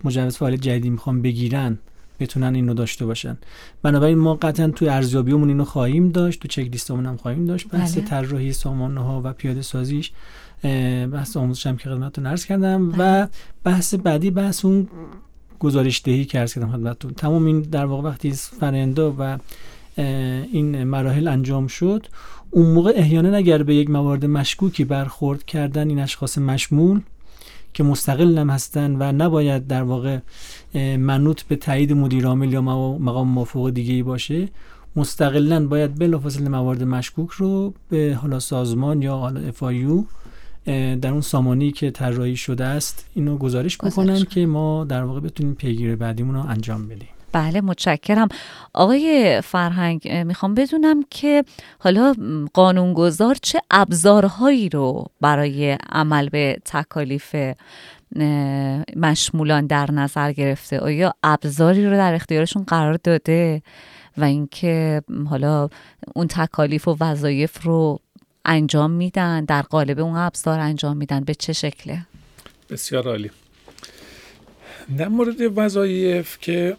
مجوز فعالیت جدیدی میخوان بگیرن بتونن اینو داشته باشن. بنابراین ما قطعا توی ارزیابیمون اینو خواهیم داشت، تو چک لیستمون هم خواهیم داشت بحث طراحی سامانه‌ها و پیاده سازیش، بحث آموزش هم که خدمتتون عرض کردم. بله. و بحث بعدی بحث اون گزارش دهی که عرض کردم خدمتتون. تمام این در واقع وقتی فرآیندها و این مراحل انجام شد، اون موقع احیانا اگر به یک موارد مشکوکی برخورد کردن این اشخاص مشمول که مستقل هم هستن و نباید در واقع منوط به تایید مدیر عامل یا مقام موافق دیگه‌ای باشه، مستقلاً باید بلافاصله موارد مشکوک رو به حالا سازمان یا حالا اف آی یو در اون سامانه‌ای که طراحی شده است اینو گزارش بکنن که ما در واقع بتونیم پیگیری بعدیمون رو انجام بدیم. بله، متشکرم. آقای فرهنگ، میخوام بدونم که حالا قانونگذار چه ابزارهایی رو برای عمل به تکالیف مشمولان در نظر گرفته؟ آیا ابزاری رو در اختیارشون قرار داده و اینکه حالا اون تکالیف و وظایف رو انجام میدن، در قالب اون ابزار انجام میدن، به چه شکله؟ بسیار عالی. در مورد وظایف که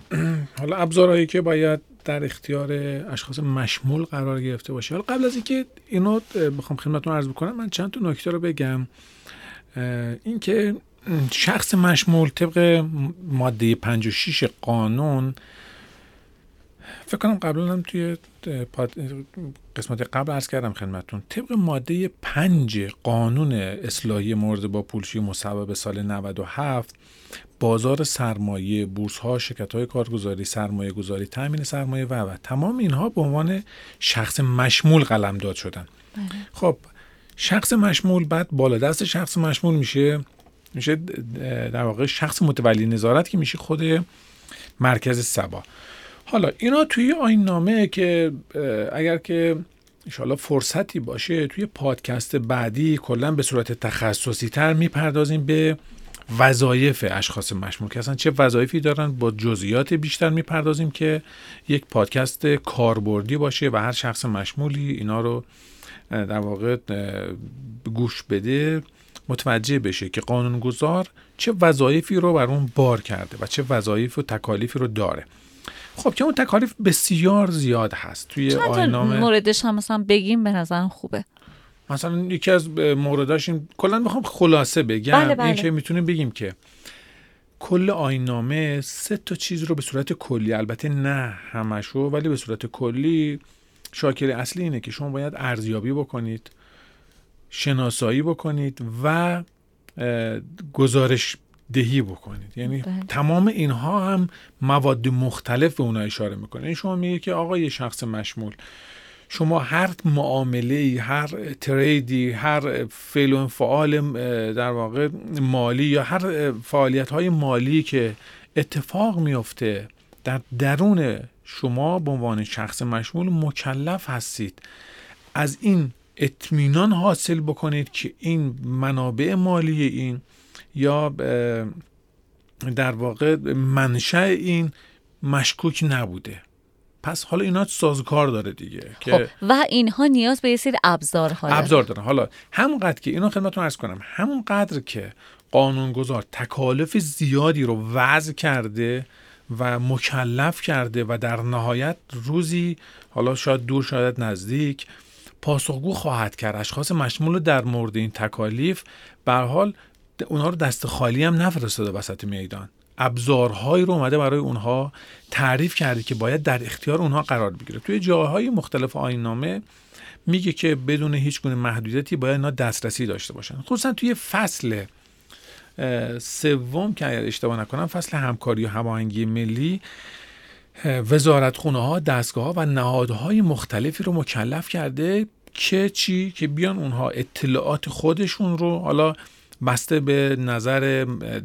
حالا ابزارهایی که باید در اختیار اشخاص مشمول قرار گرفته باشه، حالا قبل از اینکه اینو بخوام خدمتتون عرض بکنم من چند تا نکته رو بگم. این که شخص مشمول طبق ماده پنجاه و شش قانون، فکر کنم قبلا هم توی قسمت قبل عرض کردم خدمتتون، طبق ماده پنج قانون اصلاحی مورد با پولشویی مصوب سال نود و هفت، بازار سرمایه، بورس‌ها، شرکت‌های کارگزاری، سرمایه‌گذاری، تامین سرمایه و و تمام اینها به عنوان شخص مشمول قلمداد شدن. بله. خب شخص مشمول بعد بالادست شخص مشمول میشه میشه در واقع شخص متولی نظارت که میشه خود مرکز سبا. حالا اینا توی آیین نامه که اگر که انشالله فرصتی باشه توی پادکست بعدی کلا به صورت تخصصی تر میپردازیم به وظایف اشخاص مشمول که اصلا چه وظایفی دارن، با جزئیات بیشتر میپردازیم که یک پادکست کاربردی باشه و هر شخص مشمولی اینا رو در واقع گوش بده، متوجه بشه که قانونگذار چه وظایفی رو بر اون بار کرده و چه وظایف و تکالیفی رو داره. خب که اون تکالیف بسیار زیاد هست توی آیین نامه. موردش هم مثلا بگیم به نظرم خوبه. مثلا یکی از مورداش این، کلا میخوام خلاصه بگم. بله بله. این که میتونیم بگیم که کل آیین نامه سه تا چیز رو به صورت کلی، البته نه همشو ولی به صورت کلی، شاکل اصلی اینه که شما باید ارزیابی بکنید، شناسایی بکنید و گزارش دهی بکنید. یعنی ده. تمام اینها هم مواد مختلف به اونها اشاره میکنه. یعنی شما میگه که آقا یه شخص مشمول، شما هر معامله‌ای، هر تریدی، هر فعل و انفعال در واقع مالی یا هر فعالیت‌های مالی که اتفاق میفته در درون شما به عنوان شخص مشمول مکلف هستید از این اطمینان حاصل بکنید که این منابع مالی این یا در واقع منشأ این مشکوک نبوده. پس حالا اینا سازگار داره دیگه که و اینها نیاز به یه سری ابزارها ابزار دارن. حالا همونقدر که اینو خدمتتون عرض کنم، همونقدر که قانونگذار تکالف زیادی رو وضع کرده و مکلف کرده و در نهایت روزی، حالا شاید دور شاید نزدیک، پاسخگو خواهد کرد اشخاص مشمول در مورد این تکالیف، به هر حال اونها رو دست خالی هم نفرستاده وسط میدان. ابزارهایی رو اومده برای اونها تعریف کرده که باید در اختیار اونها قرار بگیره. توی جاهای مختلف آیین‌نامه میگه که بدون هیچ گونه محدودیتی باید اینا دسترسی داشته باشن، خصوصا توی فصل سوم که اگر اشتباه نکنم فصل همکاری و هماهنگی ملی، وزارتخونه‌ها، دستگاه‌ها و نهادهای مختلفی رو مکلف کرده که چی؟ که بیان اونها اطلاعات خودشون رو، حالا بسته به نظر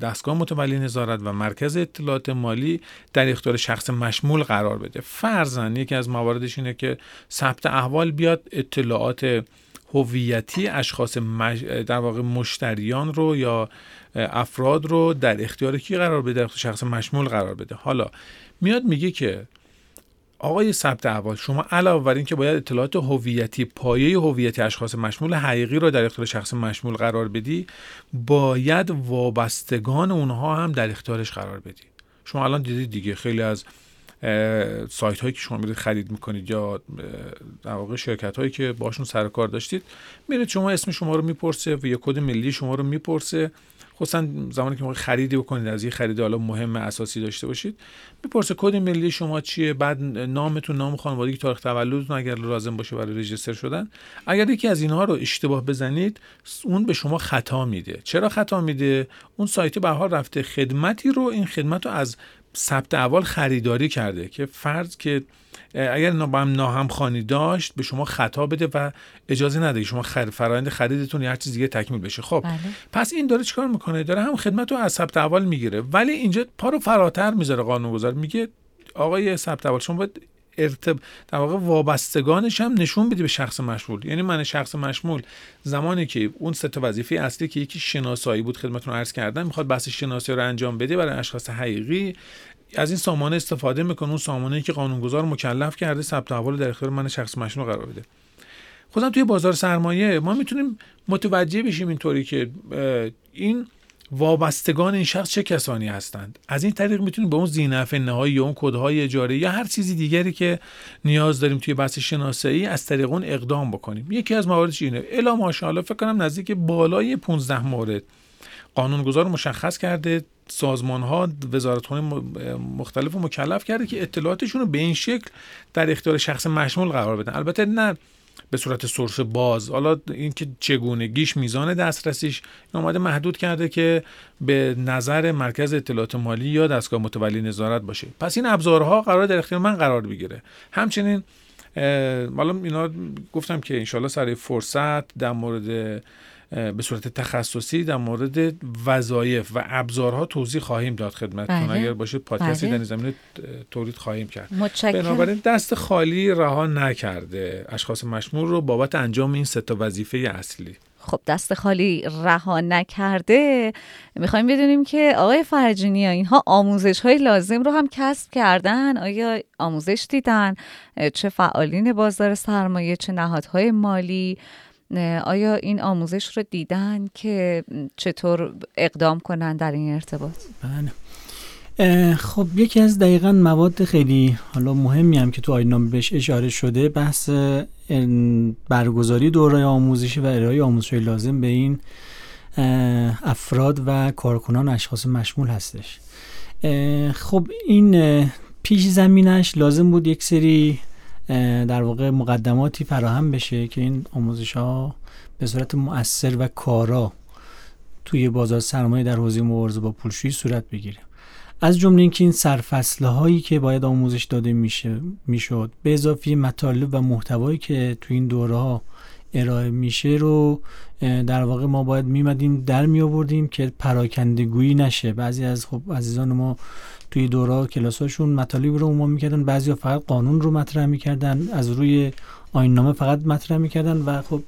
دستگاه متولی نظارت و مرکز اطلاعات مالی، در اختیار شخص مشمول قرار بده. فرضاً یکی از مواردش اینه که ثبت احوال بیاد اطلاعات هویتی اشخاص مش... در واقع مشتریان رو یا افراد رو در اختیار کی قرار بده؟ در اختیار شخص مشمول قرار بده. حالا میاد میگه که آقای ثبت احوال، شما علاوه بر این که باید اطلاعات هویتی، پایه هویتی اشخاص مشمول حقیقی رو در اختیار شخص مشمول قرار بدی، باید وابستگان اونها هم در اختیارش قرار بدی. شما الان دیدید دیگه خیلی از سایت هایی که شما میرید خرید میکنید یا در واقع شرکت هایی که باشون سرکار داشتید، میرید شما اسم شما رو میپرسه و یا کد ملی شما رو میپرسه، خصوصا زمانی که موقع خریدی بکنید، از یه خرید حالا مهم اساسی داشته باشید، میپرسه کد ملی شما چیه، بعد نامتون، نام خانوادگی، تاریخ تولدتون اگر لازم باشه برای رجیستر شدن. اگر یکی از اینها رو اشتباه بزنید، اون به شما خطا میده. چرا خطا میده؟ اون سایت به هر حال رفته خدمتی رو، این خدمت رو از ثبت اول خریداری کرده که فرض که اگر با هم ناهمخوانی داشت به شما خطا بده و اجازه نده شما فرآیند خریدتون یا هر چیز دیگه تکمیل بشه. خب بله. پس این داره چیکار میکنه؟ داره هم خدمت رو از ثبت اول میگیره، ولی اینجا پا رو فراتر میذاره قانونگذار، میگه آقای ثبت اول شما باید ارتب... در واقع وابستگانش هم نشون بدی به شخص مشمول. یعنی من شخص مشمول زمانی که اون سه تا وظیفه اصلی که یکی شناسایی بود خدمتتون عرض کردم، میخواد بحث شناسایی رو انجام بده برای اشخاص حقیقی، از این سامانه استفاده میکنه، اون سامانه‌ای که قانونگذار مکلف کرده ثبت احوال در اختیار من شخص مشمول قرار بده. خودم توی بازار سرمایه ما میتونیم متوجه بشیم اینطوری که این وابستگان این شخص چه کسانی هستند. از این طریق میتونیم به اون ذینفع نهایی یا اون کدهای اجاره یا هر چیزی دیگری که نیاز داریم توی بحث شناسایی از طریق اون اقدام بکنیم. یکی از مواردش اینه. الا ماشاءالله فکر کنم نزدیک بالای پانزده مورد قانونگذار مشخص کرده، سازمان‌ها، وزارت‌های مختلف رو مکلف کرده که اطلاعاتشون رو به این شکل در اختیار شخص مشمول قرار بدن. البته نه به صورت سورس باز، حالا این که چگونگیش، میزان دسترسیش، این اومده محدود کرده که به نظر مرکز اطلاعات مالی یا دستگاه متولی نظارت باشه. پس این ابزارها قرار در اختیار من قرار بگیره. همچنین حالا اینا گفتم که انشالله سر فرصت در مورد به صورت تخصصی در مورد وظایف و ابزارها توضیح خواهیم داد خدمتتون. بله. اگر باشه پادکستی بله. در این زمینه تولید خواهیم کرد. متشکرم. بنابراین دست خالی رها نکرده اشخاص مشمول رو بابت انجام این سه تا وظیفه اصلی. خب دست خالی رها نکرده، میخوایم بدونیم که آقای فرجی نیا اینها آموزش های لازم رو هم کسب کردن؟ آیا آموزش دیدن؟ چه فعالین بازار سرمایه، چه نهادهای مالی؟ آیا این آموزش رو دیدن که چطور اقدام کنن در این ارتباط؟ بله. خب یکی از دقیقاً مواد خیلی حالا مهمی هم که تو آیین‌نامه بهش اشاره شده، بحث برگزاری دوره‌های آموزشی و ارائه آموزش لازم به این افراد و کارکنان اشخاص مشمول هستش. خب این پیش زمینش لازم بود یک سری در واقع مقدماتی فراهم بشه که این آموزش‌ها به صورت مؤثر و کارا توی بازار سرمایه در حوزه مبارزه با پولشویی صورت بگیره. از جمله اینکه این سرفصله هایی که باید آموزش داده میشه میشد به اضافه مطالب و محتوایی که تو این دوره ها ارائه میشه رو در واقع ما باید میمدیم در میآوردیم که پراکندگویی نشه. بعضی از خب عزیزان ما توی دوره کلاساشون مطالب رو عمومی میکردن، بعضیا فقط قانون رو مطرح میکردن، از روی آیین نامه فقط مطرح میکردن و خب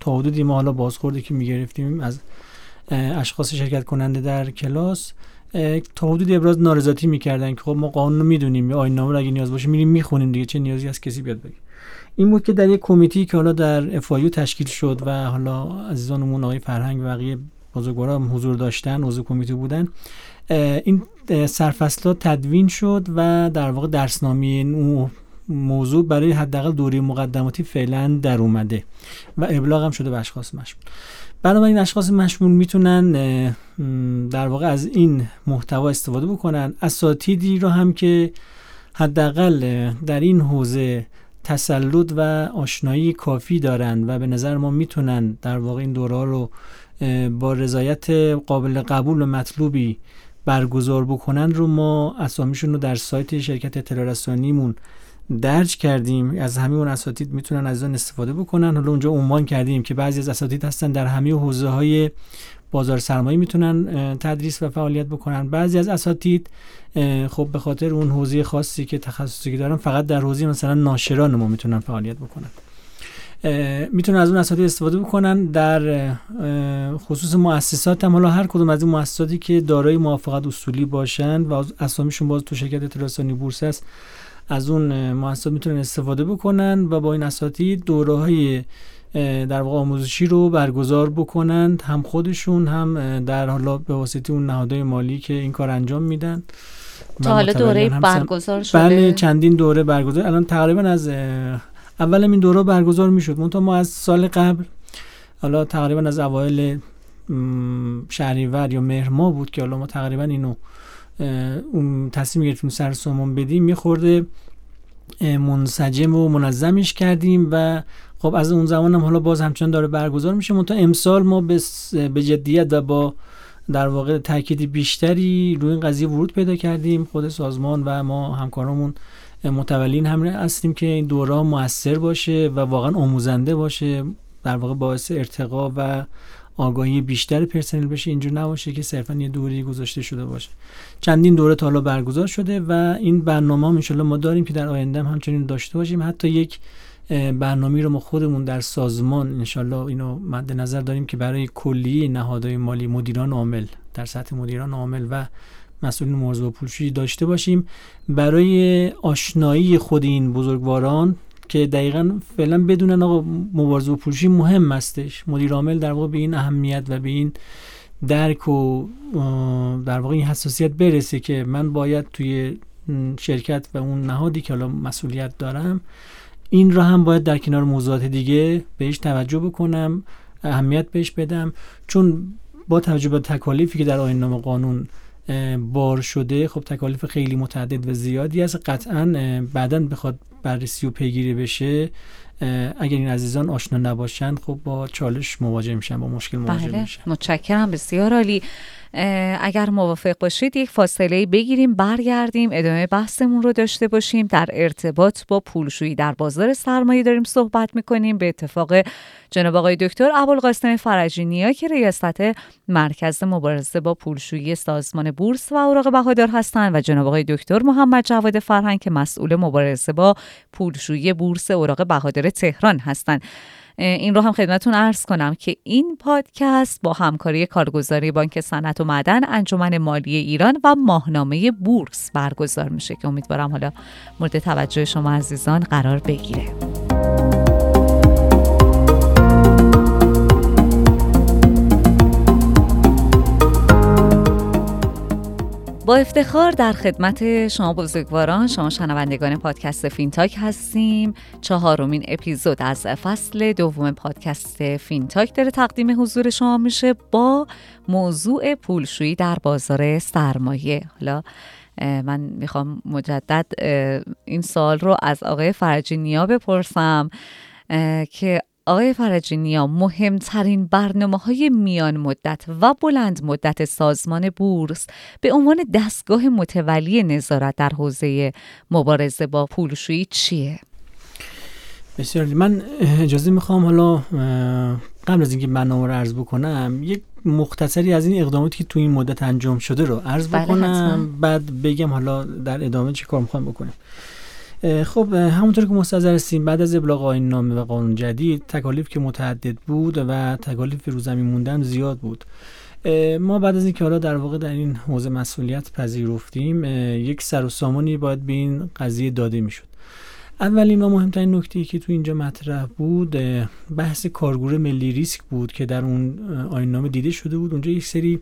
تا حدودی ما حالا بازخوردی که میگرفتیم از اشخاص شرکت کننده در کلاس تا حدودی ابراز نارضایتی میکردن که خب ما قانون رو میدونیم، آیین نامه رو اگه نیاز باشه میریم میخونیم دیگه، چه نیازی از کسی بیاد بگه. این بود که در یک کمیتی که حالا در اف آی یو تشکیل شد و حالا عزیزانمون آقای فرهنگ و بقیه بزرگوارا هم حضور داشتن، عضو کمیته بودن، این سرفصل‌ها تدوین شد و در واقع درسنامه اون موضوع برای حداقل دوره مقدماتی فعلا در اومده و ابلاغ هم شده به اشخاص مشمول. بنابراین اشخاص مشمول میتونن در واقع از این محتوا استفاده بکنن. اساتیدی رو هم که حداقل در این حوزه تسلط و آشنایی کافی دارن و به نظر ما میتونن در واقع این دوره رو با رضایت قابل قبول و مطلوبی برگزار بکنن رو ما اسامیشون رو در سایت شرکت اطلاع رسانیمون درج کردیم. از همه اون اساتید میتونن از اون استفاده بکنن. حالا اونجا عنوان کردیم که بعضی از اساتید هستن در همه حوزه های بازار سرمایه میتونن تدریس و فعالیت بکنن، بعضی از اساتید خب به خاطر اون حوزه خاصی که تخصصی که دارن فقط در حوزه مثلا ناشران ما میتونن فعالیت بکنن. میتونن از اون اساتید استفاده بکنن. در خصوص مؤسسات هم حالا هر کدوم از این مؤسساتی که دارای موافقت اصولی باشن و اسامیشون باز تو شرکت اطلاع رسانی بورس است، از اون مؤسسات میتونن استفاده بکنن و با این اساتید دوره‌های در واقع آموزشی رو برگزار بکنند، هم خودشون هم در حالا به واسطه اون نهادهای مالی که این کار انجام میدن. تا حالا دوره برگزار شده؟ بله، چندین دوره برگزار، الان تقریبا از اولم این دوره برگزار میشد، منتها ما از سال قبل حالا تقریبا از اوایل شهریور یا مهر ماه بود که حالا ما تقریبا اینو اون تصمیم گرفتیم سر سامون بدیم، یه خورده منسجم و منظمش کردیم و خب از اون زمان هم حالا باز همچنان داره برگزار میشه. منتها امسال ما به جدیت و با در واقع تاکید بیشتری روی این قضیه ورود پیدا کردیم. خود سازمان و ما همکارامون متولین هم هستیم که این دوره مؤثر باشه و واقعا آموزنده باشه، در واقع باعث ارتقا و آگاهی بیشتر پرسنل بشه، اینجور نباشه که صرفا یه دوره گذاشته شده باشه. چندین دوره تا حالا برگزار شده و این برنامه هم ان شاءالله ما داریم که در آینده هم همچنین داشته باشیم. حتی یک برنامه‌ای رو ما خودمون در سازمان ان شاءالله اینو مد نظر داریم که برای کلیه نهادهای مالی، مدیران عامل در سطح مدیران عامل و مسئولین مبارزه با پولشویی داشته باشیم برای آشنایی خود این بزرگواران که دقیقاً فعلا بدونن آقا مبارزه با پولشویی مهم هستش، مدیر عامل در واقع به این اهمیت و به این درک و در واقع این حساسیت برسه که من باید توی شرکت و اون نهادی که حالا مسئولیت دارم این را هم باید در کنار موضوعات دیگه بهش توجه بکنم، اهمیت بهش بدم، چون با توجه به تکالیفی که در آیین نامه قانون بار شده، خب تکالیف خیلی متعدد و زیادی است. قطعاً بعداً بخواد بررسی و پیگیری بشه، اگر این عزیزان آشنا نباشن خب با چالش مواجه میشن، با مشکل مواجه بله. میشن. متشکرم، بسیار عالی. اگر موافق باشید یک فاصله بگیریم، برگردیم ادامه بحثمون رو داشته باشیم. در ارتباط با پولشویی در بازار سرمایه داریم صحبت میکنیم، به اتفاق جناب آقای دکتر ابوالقاسم فرجی نیا که ریاست مرکز مبارزه با پولشویی سازمان بورس و اوراق بهادار هستند و جناب آقای دکتر محمدجواد فرهنگ که مسئول مبارزه با پولشویی بورس اوراق بهادار تهران هستند. این رو هم خدمتون عرض کنم که این پادکست با همکاری کارگزاری بانک صنعت ومعدن، انجمن مالی ایران و ماهنامه بورس برگزار میشه که امیدوارم حالا مورد توجه شما عزیزان قرار بگیره. با افتخار در خدمت شما بزرگواران، شما شنوندگان پادکست فین تاک هستیم. چهارمین اپیزود از فصل دوم پادکست فین تاک داره تقدیم حضور شما میشه با موضوع پولشویی در بازار سرمایه. حالا من میخوام مجدد این سوال رو از آقای فرجی نیا بپرسم که آقای فرجی نیا، مهمترین برنامه‌های میان مدت و بلند مدت سازمان بورس به عنوان دستگاه متولی نظارت در حوزه مبارزه با پولشویی چیه؟ بسیار من اجازه میخوام حالا قبل از اینکه برنامه رو عرض بکنم یک مختصری از این اقداماتی که تو این مدت انجام شده رو عرض بکنم، بله بعد بگم حالا در ادامه چی کار میخوام بکنم. خب همونطور که مستحضر هستیم، بعد از ابلاغ آیین نامه و قانون جدید تکالیف که متعدد بود و تکالیف رو زمین موندن زیاد بود، ما بعد از اینکه حالا در واقع در این حوزه مسئولیت پذیرفتیم یک سر و سامانی باید به این قضیه داده میشد. اولین و مهمترین نکته‌ای که تو اینجا مطرح بود بحث کارگروه ملی ریسک بود که در اون آیین نامه دیده شده بود. اونجا یک سری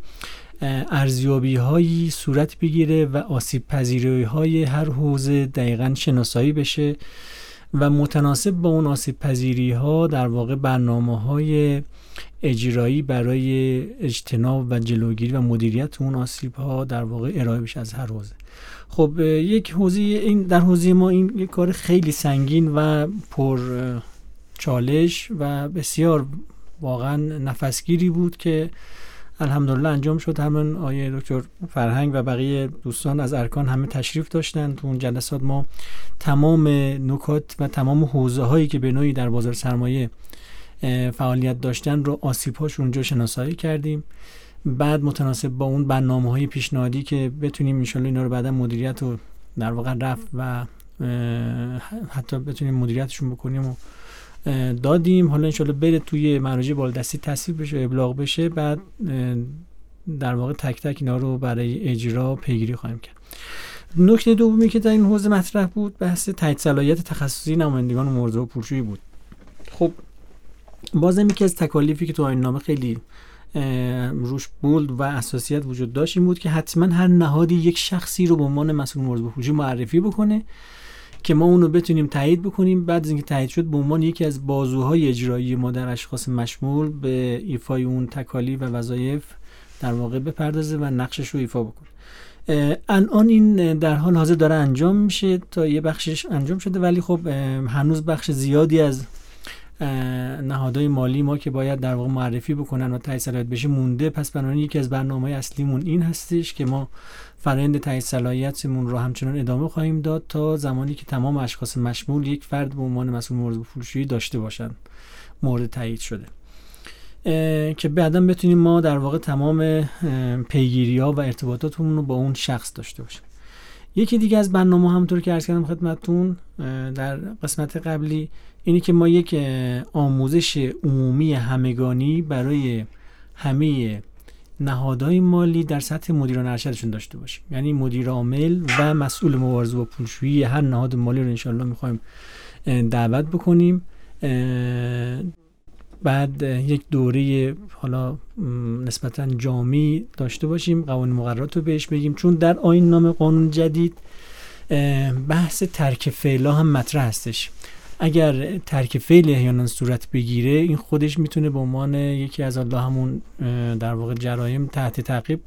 ارزیابی‌هایی صورت بگیره و آسیب‌پذیری‌های هر حوزه دقیقاً شناسایی بشه و متناسب با اون آسیب‌پذیری‌ها در واقع برنامه‌های اجرایی برای اجتناب و جلوگیری و مدیریت اون آسیب‌ها در واقع ارائه بشه از هر حوزه. خب یک حوزه این در حوزه ما این یک کار خیلی سنگین و پر چالش و بسیار واقعاً نفسگیری بود که الحمدلله انجام شد. همون آیه دکتر فرهنگ و بقیه دوستان از ارکان همه تشریف داشتن. تو اون جلسات ما تمام نکات و تمام حوزه هایی که به نوعی در بازار سرمایه فعالیت داشتن رو آسیب هاش اونجا شناسایی کردیم، بعد متناسب با اون برنامه های پیشنهادی که بتونیم ان شاءالله اینا رو بعدا مدیریت و در واقع رفع و حتی بتونیم مدیریتشون بکنیم و دادیم. حالا انشالله بره توی مراجع بالادستی تصویب بشه و ابلاغ بشه، بعد در واقع تک تک اینا رو برای اجرا پیگیری خواهیم کرد. نکته دومی که در این حوزه مطرح بود بحث تایید صلاحیت تخصصی نمایندگان مبارزه با پولشویی بود. خب بازم یکی از تکالیفی که تو آیین نامه خیلی روش بولد و اساسیت وجود داشت این بود که حتما هر نهادی یک شخصی رو به عنوان مسئول مبارزه با پولشویی معرفی بکنه که ما اون رو بتونیم تایید بکنیم، بعد از اینکه تایید شد به عنوان یکی از بازوهای اجرایی ما در اشخاص مشمول به ایفای اون تکالیف و وظایف در واقع بپردازه و نقشش رو ایفا بکنه. الان این در حال حاضر داره انجام میشه، تا یه بخشش انجام شده، ولی خب هنوز بخش زیادی از نهادهای مالی ما که باید در واقع معرفی بکنن و تایید صلاحیت بشه مونده. پس بنابراین یکی از برنامه‌های اصلیمون این هستش که ما فرآیند تایید صلاحیتمون رو همچنان ادامه خواهیم داد تا زمانی که تمام اشخاص مشمول یک فرد به عنوان مسئول مبارزه با پولشویی داشته باشن مورد تایید شده، که بعداً بتونیم ما در واقع تمام پیگیری‌ها و ارتباطاتمون رو با اون شخص داشته باشیم. یکی دیگه از برنامه همونطور که عرض کردم خدمتتون در قسمت قبلی اینه که ما یک آموزش عمومی همگانی برای همه نهادهای مالی در سطح مدیران ارشدشون داشته باشیم. یعنی مدیر عامل و مسئول مبارزه با پولشویی هر نهاد مالی رو انشالله میخوایم دعوت بکنیم، بعد یک دوره حالا نسبتاً جامع داشته باشیم، قوانین مقررات رو بهش بگیم، چون در آیین نامه قانون جدید بحث ترک فعل‌ها هم مطرح هستش. اگر ترک فعل احیانا صورت بگیره این خودش میتونه به عنوان یکی از الله همون در واقع جرایم تحت تعقیب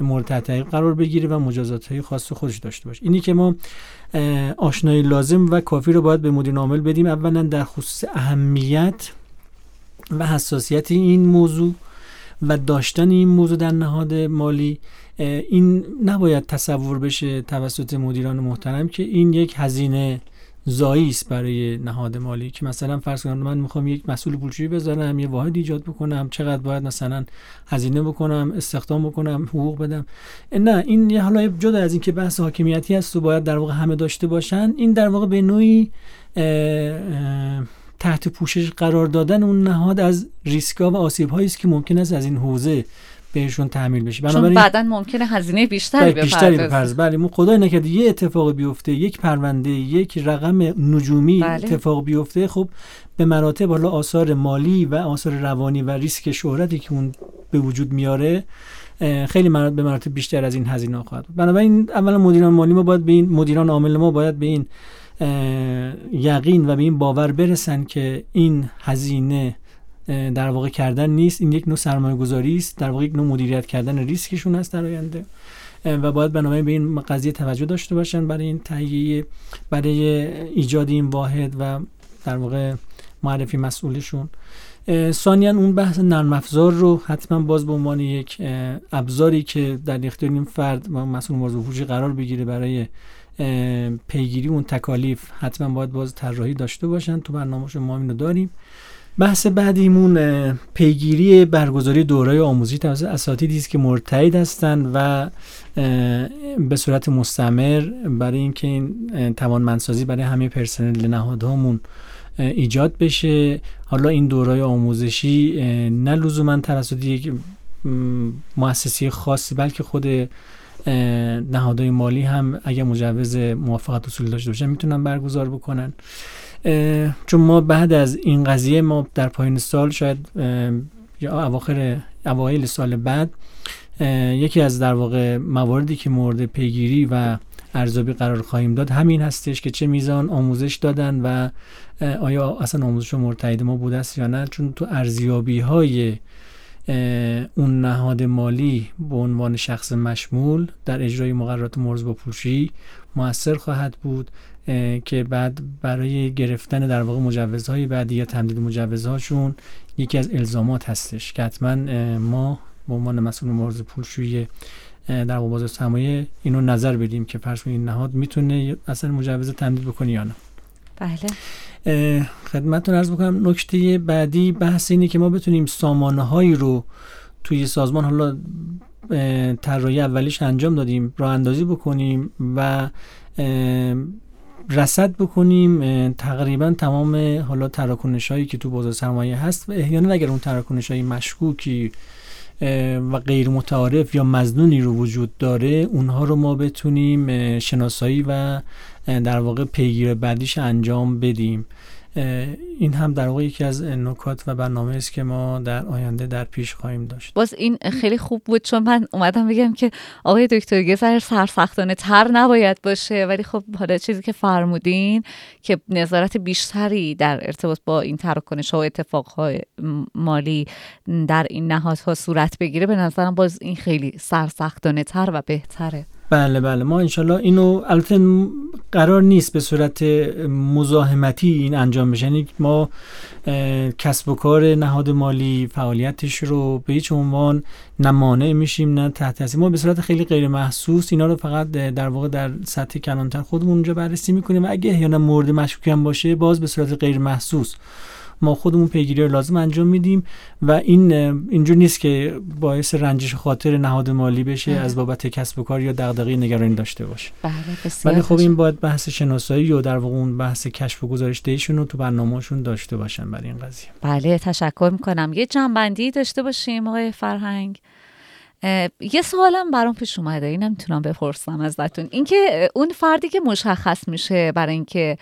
مورد تحت تعقیب قرار بگیره و مجازات‌های خاص خودش داشته باشه. اینی که ما آشنایی لازم و کافی رو باید به مدیر عامل بدیم، اولا در خصوص اهمیت و حساسیت این موضوع و داشتن این موضوع در نهاد مالی. این نباید تصور بشه توسط مدیران محترم که این یک هزینه زایی است برای نهاد مالی، که مثلا فرض کنم من میخوام یک مسئول پولشویی بذارم، یه واحد ایجاد بکنم، چقدر باید مثلا هزینه بکنم، استخدام بکنم، حقوق بدم. نه، این یه حالا جدا از این که بحث حاکمیتی است و باید در واقع همه داشته باشن، این در واقع به نوعی اه اه تحت پوشش قرار دادن اون نهاد از ریسک‌ها و آسیب‌هایی است که ممکن است از این حوزه بهشون تحمیل بشه، چون بعداً ممکنه هزینه بیشتری بپردازه. بله، ما خدای نکرده یه اتفاق بیفته، یک پرونده، یک رقم نجومی بله. اتفاق بیفته، خب به مراتب حالا آثار مالی و آثار روانی و ریسک شهرتی که اون به وجود میاره خیلی مراتب به مراتب بیشتر از این هزینه خواهد بود. بنابراین اولا مدیران مالی ما باید به این مدیران عامل ما باید به این یقین و به این باور برسن که این هزینه در واقع کردن نیست، این یک نوع سرمایه گذاری است، در واقع یک نوع مدیریت کردن ریسکشون است در آینده، و باید بنابراین به این قضیه توجه داشته باشن برای این تهیه برای ایجاد این واحد و در واقع معرفی مسئولشون. ثانیاً اون بحث نرم افزار رو حتما باز به عنوان یک ابزاری که در اختیار این فرد و مسئول موارد فروشی قرار بگیره برای پیگیری اون تکالیف حتما باید باز طراحی داشته باشن. تو برنامه‌ش ما اینو داریم. بحث بعدیمون پیگیری برگزاری دوره‌های آموزشی توسط اساتیدی است که مرتعد هستند و به صورت مستمر برای اینکه این توانمندسازی برای همه پرسنل نهادهامون ایجاد بشه. حالا این دوره‌های آموزشی نه لزوماً توسط یک مؤسسه خاصی بلکه خود نهادهای مالی هم اگر مجوز موافقت اصولی داشته باشن میتونن برگزار بکنن. چون ما بعد از این قضیه ما در پایان سال شاید یا اواخر اوایل سال بعد یکی از در واقع مواردی که مورد پیگیری و ارزیابی قرار خواهیم داد همین هستش که چه میزان آموزش دادن و آیا اصلا آموزش مرتعد ما بوده است یا نه، چون تو ارزیابی های اون نهاد مالی به عنوان شخص مشمول در اجرای مقررات مرز با پوشی مؤثر خواهد بود که بعد برای گرفتن در واقع مجوزهای بعدی یا تمدید مجوزهاشون یکی از الزامات هستش که حتما ما به عنوان مسئول مرز پولشویی در بازار سرمایه اینو نظر بدیم که فرض کنید این نهاد میتونه اصلا مجوز تمدید بکنه یا نه. بله. خدمتتون عرض بکنم نکته بعدی بحث اینه که ما بتونیم سامانه‌هایی رو توی سازمان، حالا طراحی اولیش انجام دادیم، راه اندازی بکنیم و رصد بکنیم تقریبا تمام حالا تراکنش‌هایی که تو بازار سرمایه هست و احیانا اگر اون تراکنش‌های مشکوکی و غیر متعارف یا مزنونی رو وجود داره اونها رو ما بتونیم شناسایی و در واقع پیگیر بعدیش انجام بدیم. این هم در واقع یکی از نکات و برنامه است که ما در آینده در پیش خواهیم داشت. باز این خیلی خوب بود چون من اومدم بگم که آقای دکتر گزر سرسختانه تر نباید باشه، ولی خب حالا چیزی که فرمودین که نظارت بیشتری در ارتباط با این تراکنش‌ها و اتفاق‌های مالی در این نهادها صورت بگیره به نظرم باز این خیلی سرسختانه تر و بهتره. بله بله ما انشالله اینو البته قرار نیست به صورت مزاحمتی این انجام بشه، یعنی ما کسب و کار نهاد مالی فعالیتش رو به هیچ عنوان نه مانع میشیم نه تحت تاثیر، ما به صورت خیلی غیر محسوس اینا رو فقط در واقع در سطح کلانتر خودمون اونجا بررسی میکنیم و اگه احیانا مورد مشکوکی هم باشه باز به صورت غیر محسوس ما خودمون پیگیری لازم انجام میدیم و این اینجور نیست که باعث رنجش خاطر نهاد مالی بشه از بابت کسب و کار یا دغدغه نگرانی داشته باشه. ولی خب این باید بحث شناسایی و در واقع اون بحث کشف و گزارش دهیشون رو تو برنامه‌شون داشته باشن برای این قضیه. بله تشکر میکنم. یه جنبندی داشته باشیم آقای فرهنگ. یه سوالم برام پیش اومده، اینم میتونم بپرسم ازتون، اینکه اون فردی که مشخص میشه برای اینکه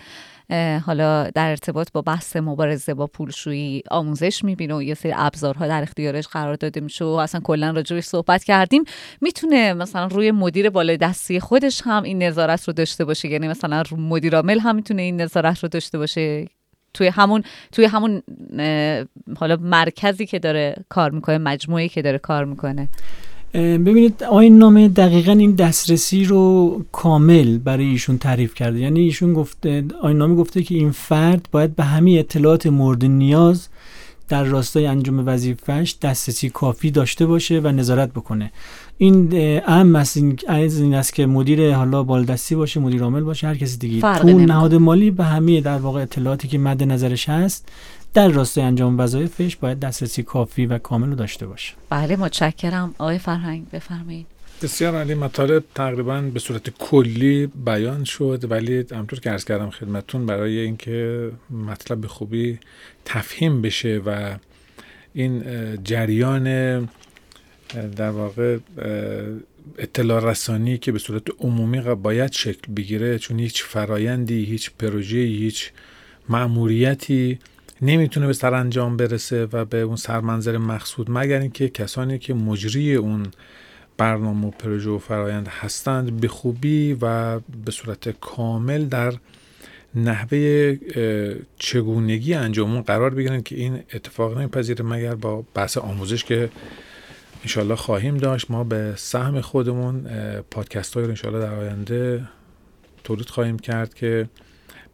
حالا در ارتباط با بحث مبارزه با پولشویی آموزش میبینه و یه سری ابزارها در اختیارش قرار داده میشه و اصلا کلا راجعش صحبت کردیم، میتونه مثلا روی مدیر بالای دستی خودش هم این نظارت رو داشته باشه؟ یعنی مثلا مدیر عامل هم میتونه این نظارت رو داشته باشه توی همون توی همون حالا مرکزی که داره کار میکنه، مجموعه‌ای که داره کار میکنه؟ ببینید آیین نامه دقیقاً این دسترسی رو کامل برای ایشون تعریف کرده، یعنی ایشون گفته آیین نامه گفته که این فرد باید به همه اطلاعات مورد نیاز در راستای انجام وظیفه‌اش دسترسی کافی داشته باشه و نظارت بکنه. این اهم است، این است که مدیر حالا بالدستی باشه، مدیر عامل باشه، هر کسی دیگه تو نهاد مالی به همه در واقع اطلاعاتی که مد نظرش هست در راستای انجام وظایفش باید دسترسی کافی و کامل رو داشته باشه. بله متشکرم. آقای فرهنگ بفرمایید. بسیار عالی، مطالب تقریباً به صورت کلی بیان شد، ولی همونطور که عرض کردم خدمتتون برای اینکه مطلب به خوبی تفهیم بشه و این جریان در واقع اطلاع رسانی که به صورت عمومی باید شکل بگیره، چون هیچ فرایندی، هیچ پروژه‌ای، هیچ مأموریتی نمیتونه به سرانجام برسه و به اون سرمنظر مقصود مگر اینکه کسانی که مجری اون برنامه و پروژه و فرایند هستند به خوبی و به صورت کامل در نحوه چگونگی انجام اون قرار بگیرن که این اتفاق نمیپذیره مگر با بحث آموزش که انشالله خواهیم داشت. ما به سهم خودمون پادکست های رو انشالله در آینده تولید خواهیم کرد که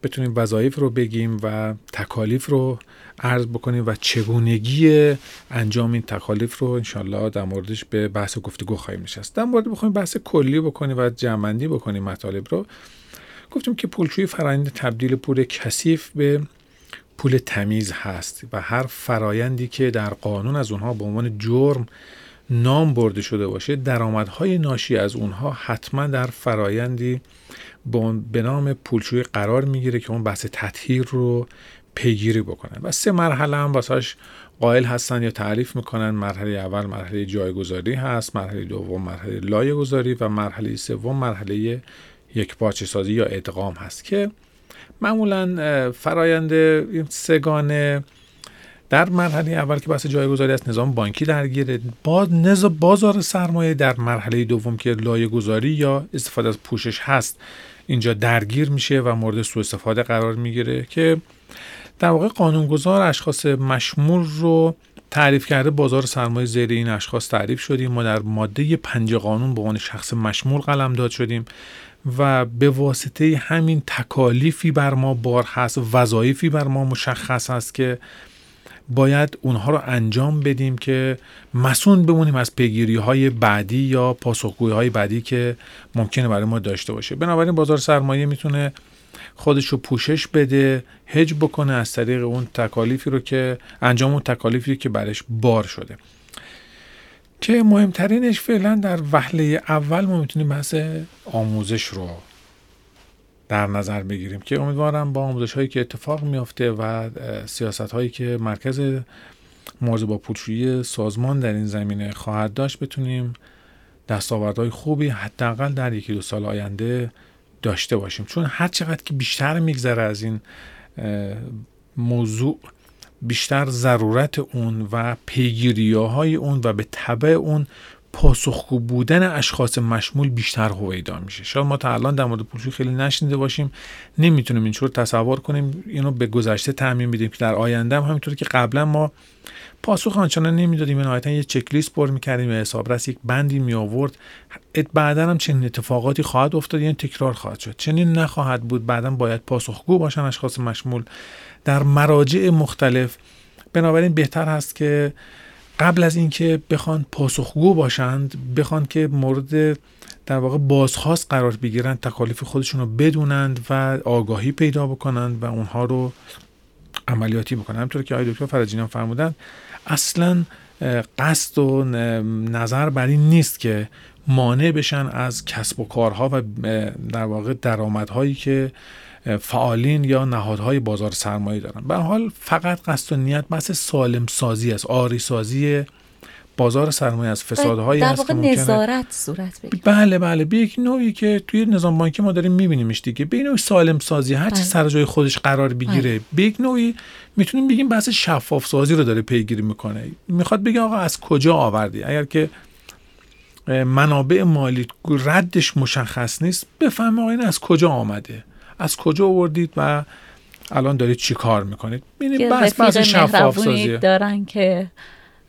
بتونیم وظایف رو بگیم و تکالیف رو عرض بکنیم و چگونگی انجام این تکالیف رو انشالله در موردش به بحث و گفتگو خواهیم نشست. در مورد بخوایم بحث کلی بکنیم و جمع‌بندی بکنیم مطالب رو، گفتیم که پولشویی فرآیند تبدیل پول کثیف به پول تمیز هست و هر فرایندی که در قانون از اونها به عنوان جرم نام برده شده باشه، درآمدهای ناشی از اونها حتما در فرایندی به نام پولشویی قرار میگیره که اون بحث تطهیر رو پیگیری بکنن و سه مرحله هم واساش قائل هستن یا تعریف میکنن. مرحله اول مرحله جایگزاری هست، مرحله دوم مرحله لایه‌گذاری و مرحله سوم مرحله یکپارچه سازی یا ادغام هست که معمولا فرایند این سگانه در مرحله اول که بحث جایگزاری است نظام بانکی درگیره، باز نظام بازار سرمایه در مرحله دوم که لایه‌گذاری یا استفاده از پوشش هست اینجا درگیر میشه و مورد سوء استفاده قرار میگیره که در واقع قانونگذار اشخاص مشمول رو تعریف کرده. بازار سرمایه زیر این اشخاص تعریف شدیم. ما در ماده پنج قانون به عنوان شخص مشمول قلمداد شدیم و به واسطه همین تکالیفی بر ما بار هست، وظایفی بر ما مشخص هست که باید اونها رو انجام بدیم که مسئول بمونیم از پیگیری‌های بعدی یا پاسخگویی‌های بعدی که ممکنه برای ما داشته باشه. بنابراین بازار سرمایه میتونه خودش رو پوشش بده، هج بکنه از طریق اون تکالیفی رو که انجام اون تکالیفی که برش بار شده، که مهمترینش فعلا در وهله اول ما میتونیم بحث آموزش رو در نظر بگیریم که امیدوارم با آموزش هایی که اتفاق میافته و سیاست هایی که مرکز مبارزه با پولشویی سازمان در این زمینه خواهد داشت بتونیم دستاوردهای خوبی حداقل در یکی دو سال آینده داشته باشیم، چون هر چقدر که بیشتر میگذره از این موضوع بیشتر ضرورت اون و پیگیری‌های اون و به تبع اون پاسخگو بودن اشخاص مشمول بیشتر هویدا میشه. شاید ما تا الان در مورد پولشویی خیلی نشنیده باشیم، نمیتونیم اینجور تصور کنیم، اینو به گذشته تعمیم بدیم که در آینده هم همینطور که قبلا ما پاسخ آنچنان نمیدادیم، نهایتا یه چک لیست پر می‌کردیم، یه حسابرس یک بندی می آورد، بعداً هم چنین اتفاقاتی خواهد افتاد، یعنی تکرار خواهد شد. چنین نخواهد بود. بعداً باید پاسخگو باشن اشخاص مشمول در مراجع مختلف. بنابراین بهتر هست که قبل از اینکه بخوان پاسخگو باشند، بخوان که مورد در واقع بازخواست قرار بگیرند، تکالیف خودشون رو بدونند و آگاهی پیدا بکنند و اونها رو عملیاتی بکنند. همونطور که آقای دکتر فرجی نیا فرمودند، اصلا قصد و نظر بر این نیست که مانع بشن از کسب و کارها و در واقع درآمدهایی که فعالین یا نهادهای بازار سرمایه دارن. به حال فقط قصد و نیت بحث سالم سازی است، آری سازی بازار سرمایه از فسادهایی است. در واقع نظارت صورت بگیره. بله بله، به یک نوعی که توی نظام بانکی ما داریم می‌بینیمش دیگه. به نوعی سالم سازی هر چی سر جای خودش قرار بگیره. به یک نوعی میتونیم بگیم بحث شفاف سازی رو داره پیگیری میکنه. میخواد بگه آقا از کجا آوردی؟ اگر که منابع مالی ردش مشخص نیست، بفهم آقا این از کجا آمده، از کجا آوردید و الان دارید چی کار میکنید. یه رفیق مهربونی دارن که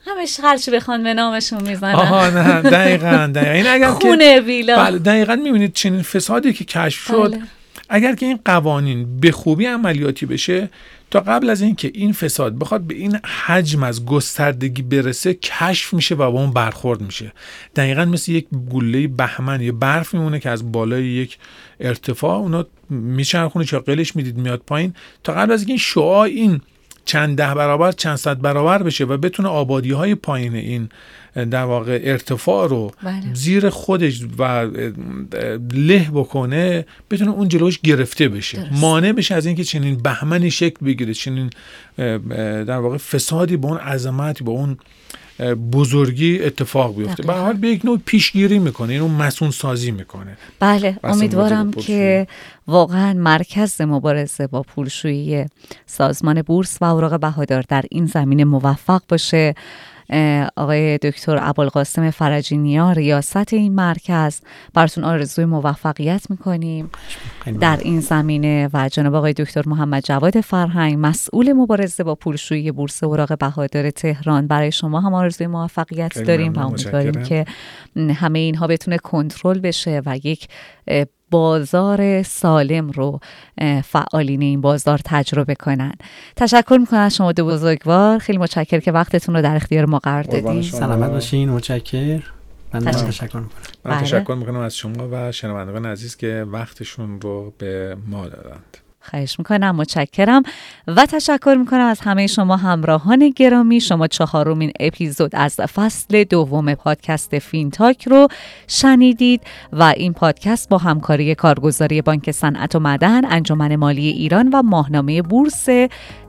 همش هرچی بخوان به نامشون میزنن. آها نه دقیقاً دقیقاً خونه ویلا. بله دقیقاً میبینید چنین فسادی که کشف شد. بله. اگر که این قوانین به خوبی عملیاتی بشه، تا قبل از این که این فساد بخواد به این حجم از گستردگی برسه کشف میشه و با اون برخورد میشه. دقیقاً مثل یک گله‌ی بهمن یا برف میمونه که از بالای یک ارتفاع اونو میچرخونه، چاقلش میدید میاد پایین. تا قبل از اینکه این شعاع این چند ده برابر چند صد برابر بشه و بتونه آبادی‌های پایین این در واقع ارتفاع رو بله. زیر خودش و له بکنه، بتونه اون جلوش گرفته بشه، درست. مانع بشه از اینکه چنین بهمنی شکل بگیره، چنین در واقع فسادی با اون عظمت با اون بزرگی اتفاق بیفته. به هر حال به یک نوع پیشگیری میکنه، اینو مسئول سازی میکنه. بله، امیدوارم که واقعا مرکز مبارزه با پولشویی سازمان بورس و اوراق بهادار در این زمینه موفق باشه. آقای دکتر ابوالقاسم فرجی نیا ریاست این مرکز، براتون آرزوی موفقیت میکنیم در این زمینه. و جناب آقای دکتر محمدجواد فرهنگ، مسئول مبارزه با پولشویی بورس اوراق بهادار تهران، برای شما هم آرزوی موفقیت داریم و امیدواریم که همه اینها بتونه کنترل بشه و یک بازار سالم رو فعالین این بازار تجربه کنن. تشکر میکنم از شما دو بزرگوار، خیلی متشکرم که وقتتون رو در اختیار ما قرار دادین. سلامت باشین. متشکرم. من تشکر میکنم. من تشکر میکنم از شما و شنوندگان عزیز که وقتشون رو به ما دادند. خواهش میکنم، متشکرم و تشکر میکنم از همه شما همراهان گرامی. شما چهارمین اپیزود از فصل دوم پادکست فین تاک رو شنیدید و این پادکست با همکاری کارگزاری بانک صنعت ومعدن، انجمن مالی ایران و ماهنامه بورس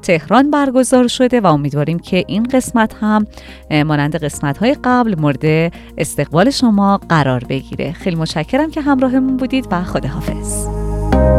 تهران برگزار شده و امیدواریم که این قسمت هم مانند قسمت‌های قبل مورد استقبال شما قرار بگیره. خیلی متشکرم که همراهمون بودید و خداحافظ.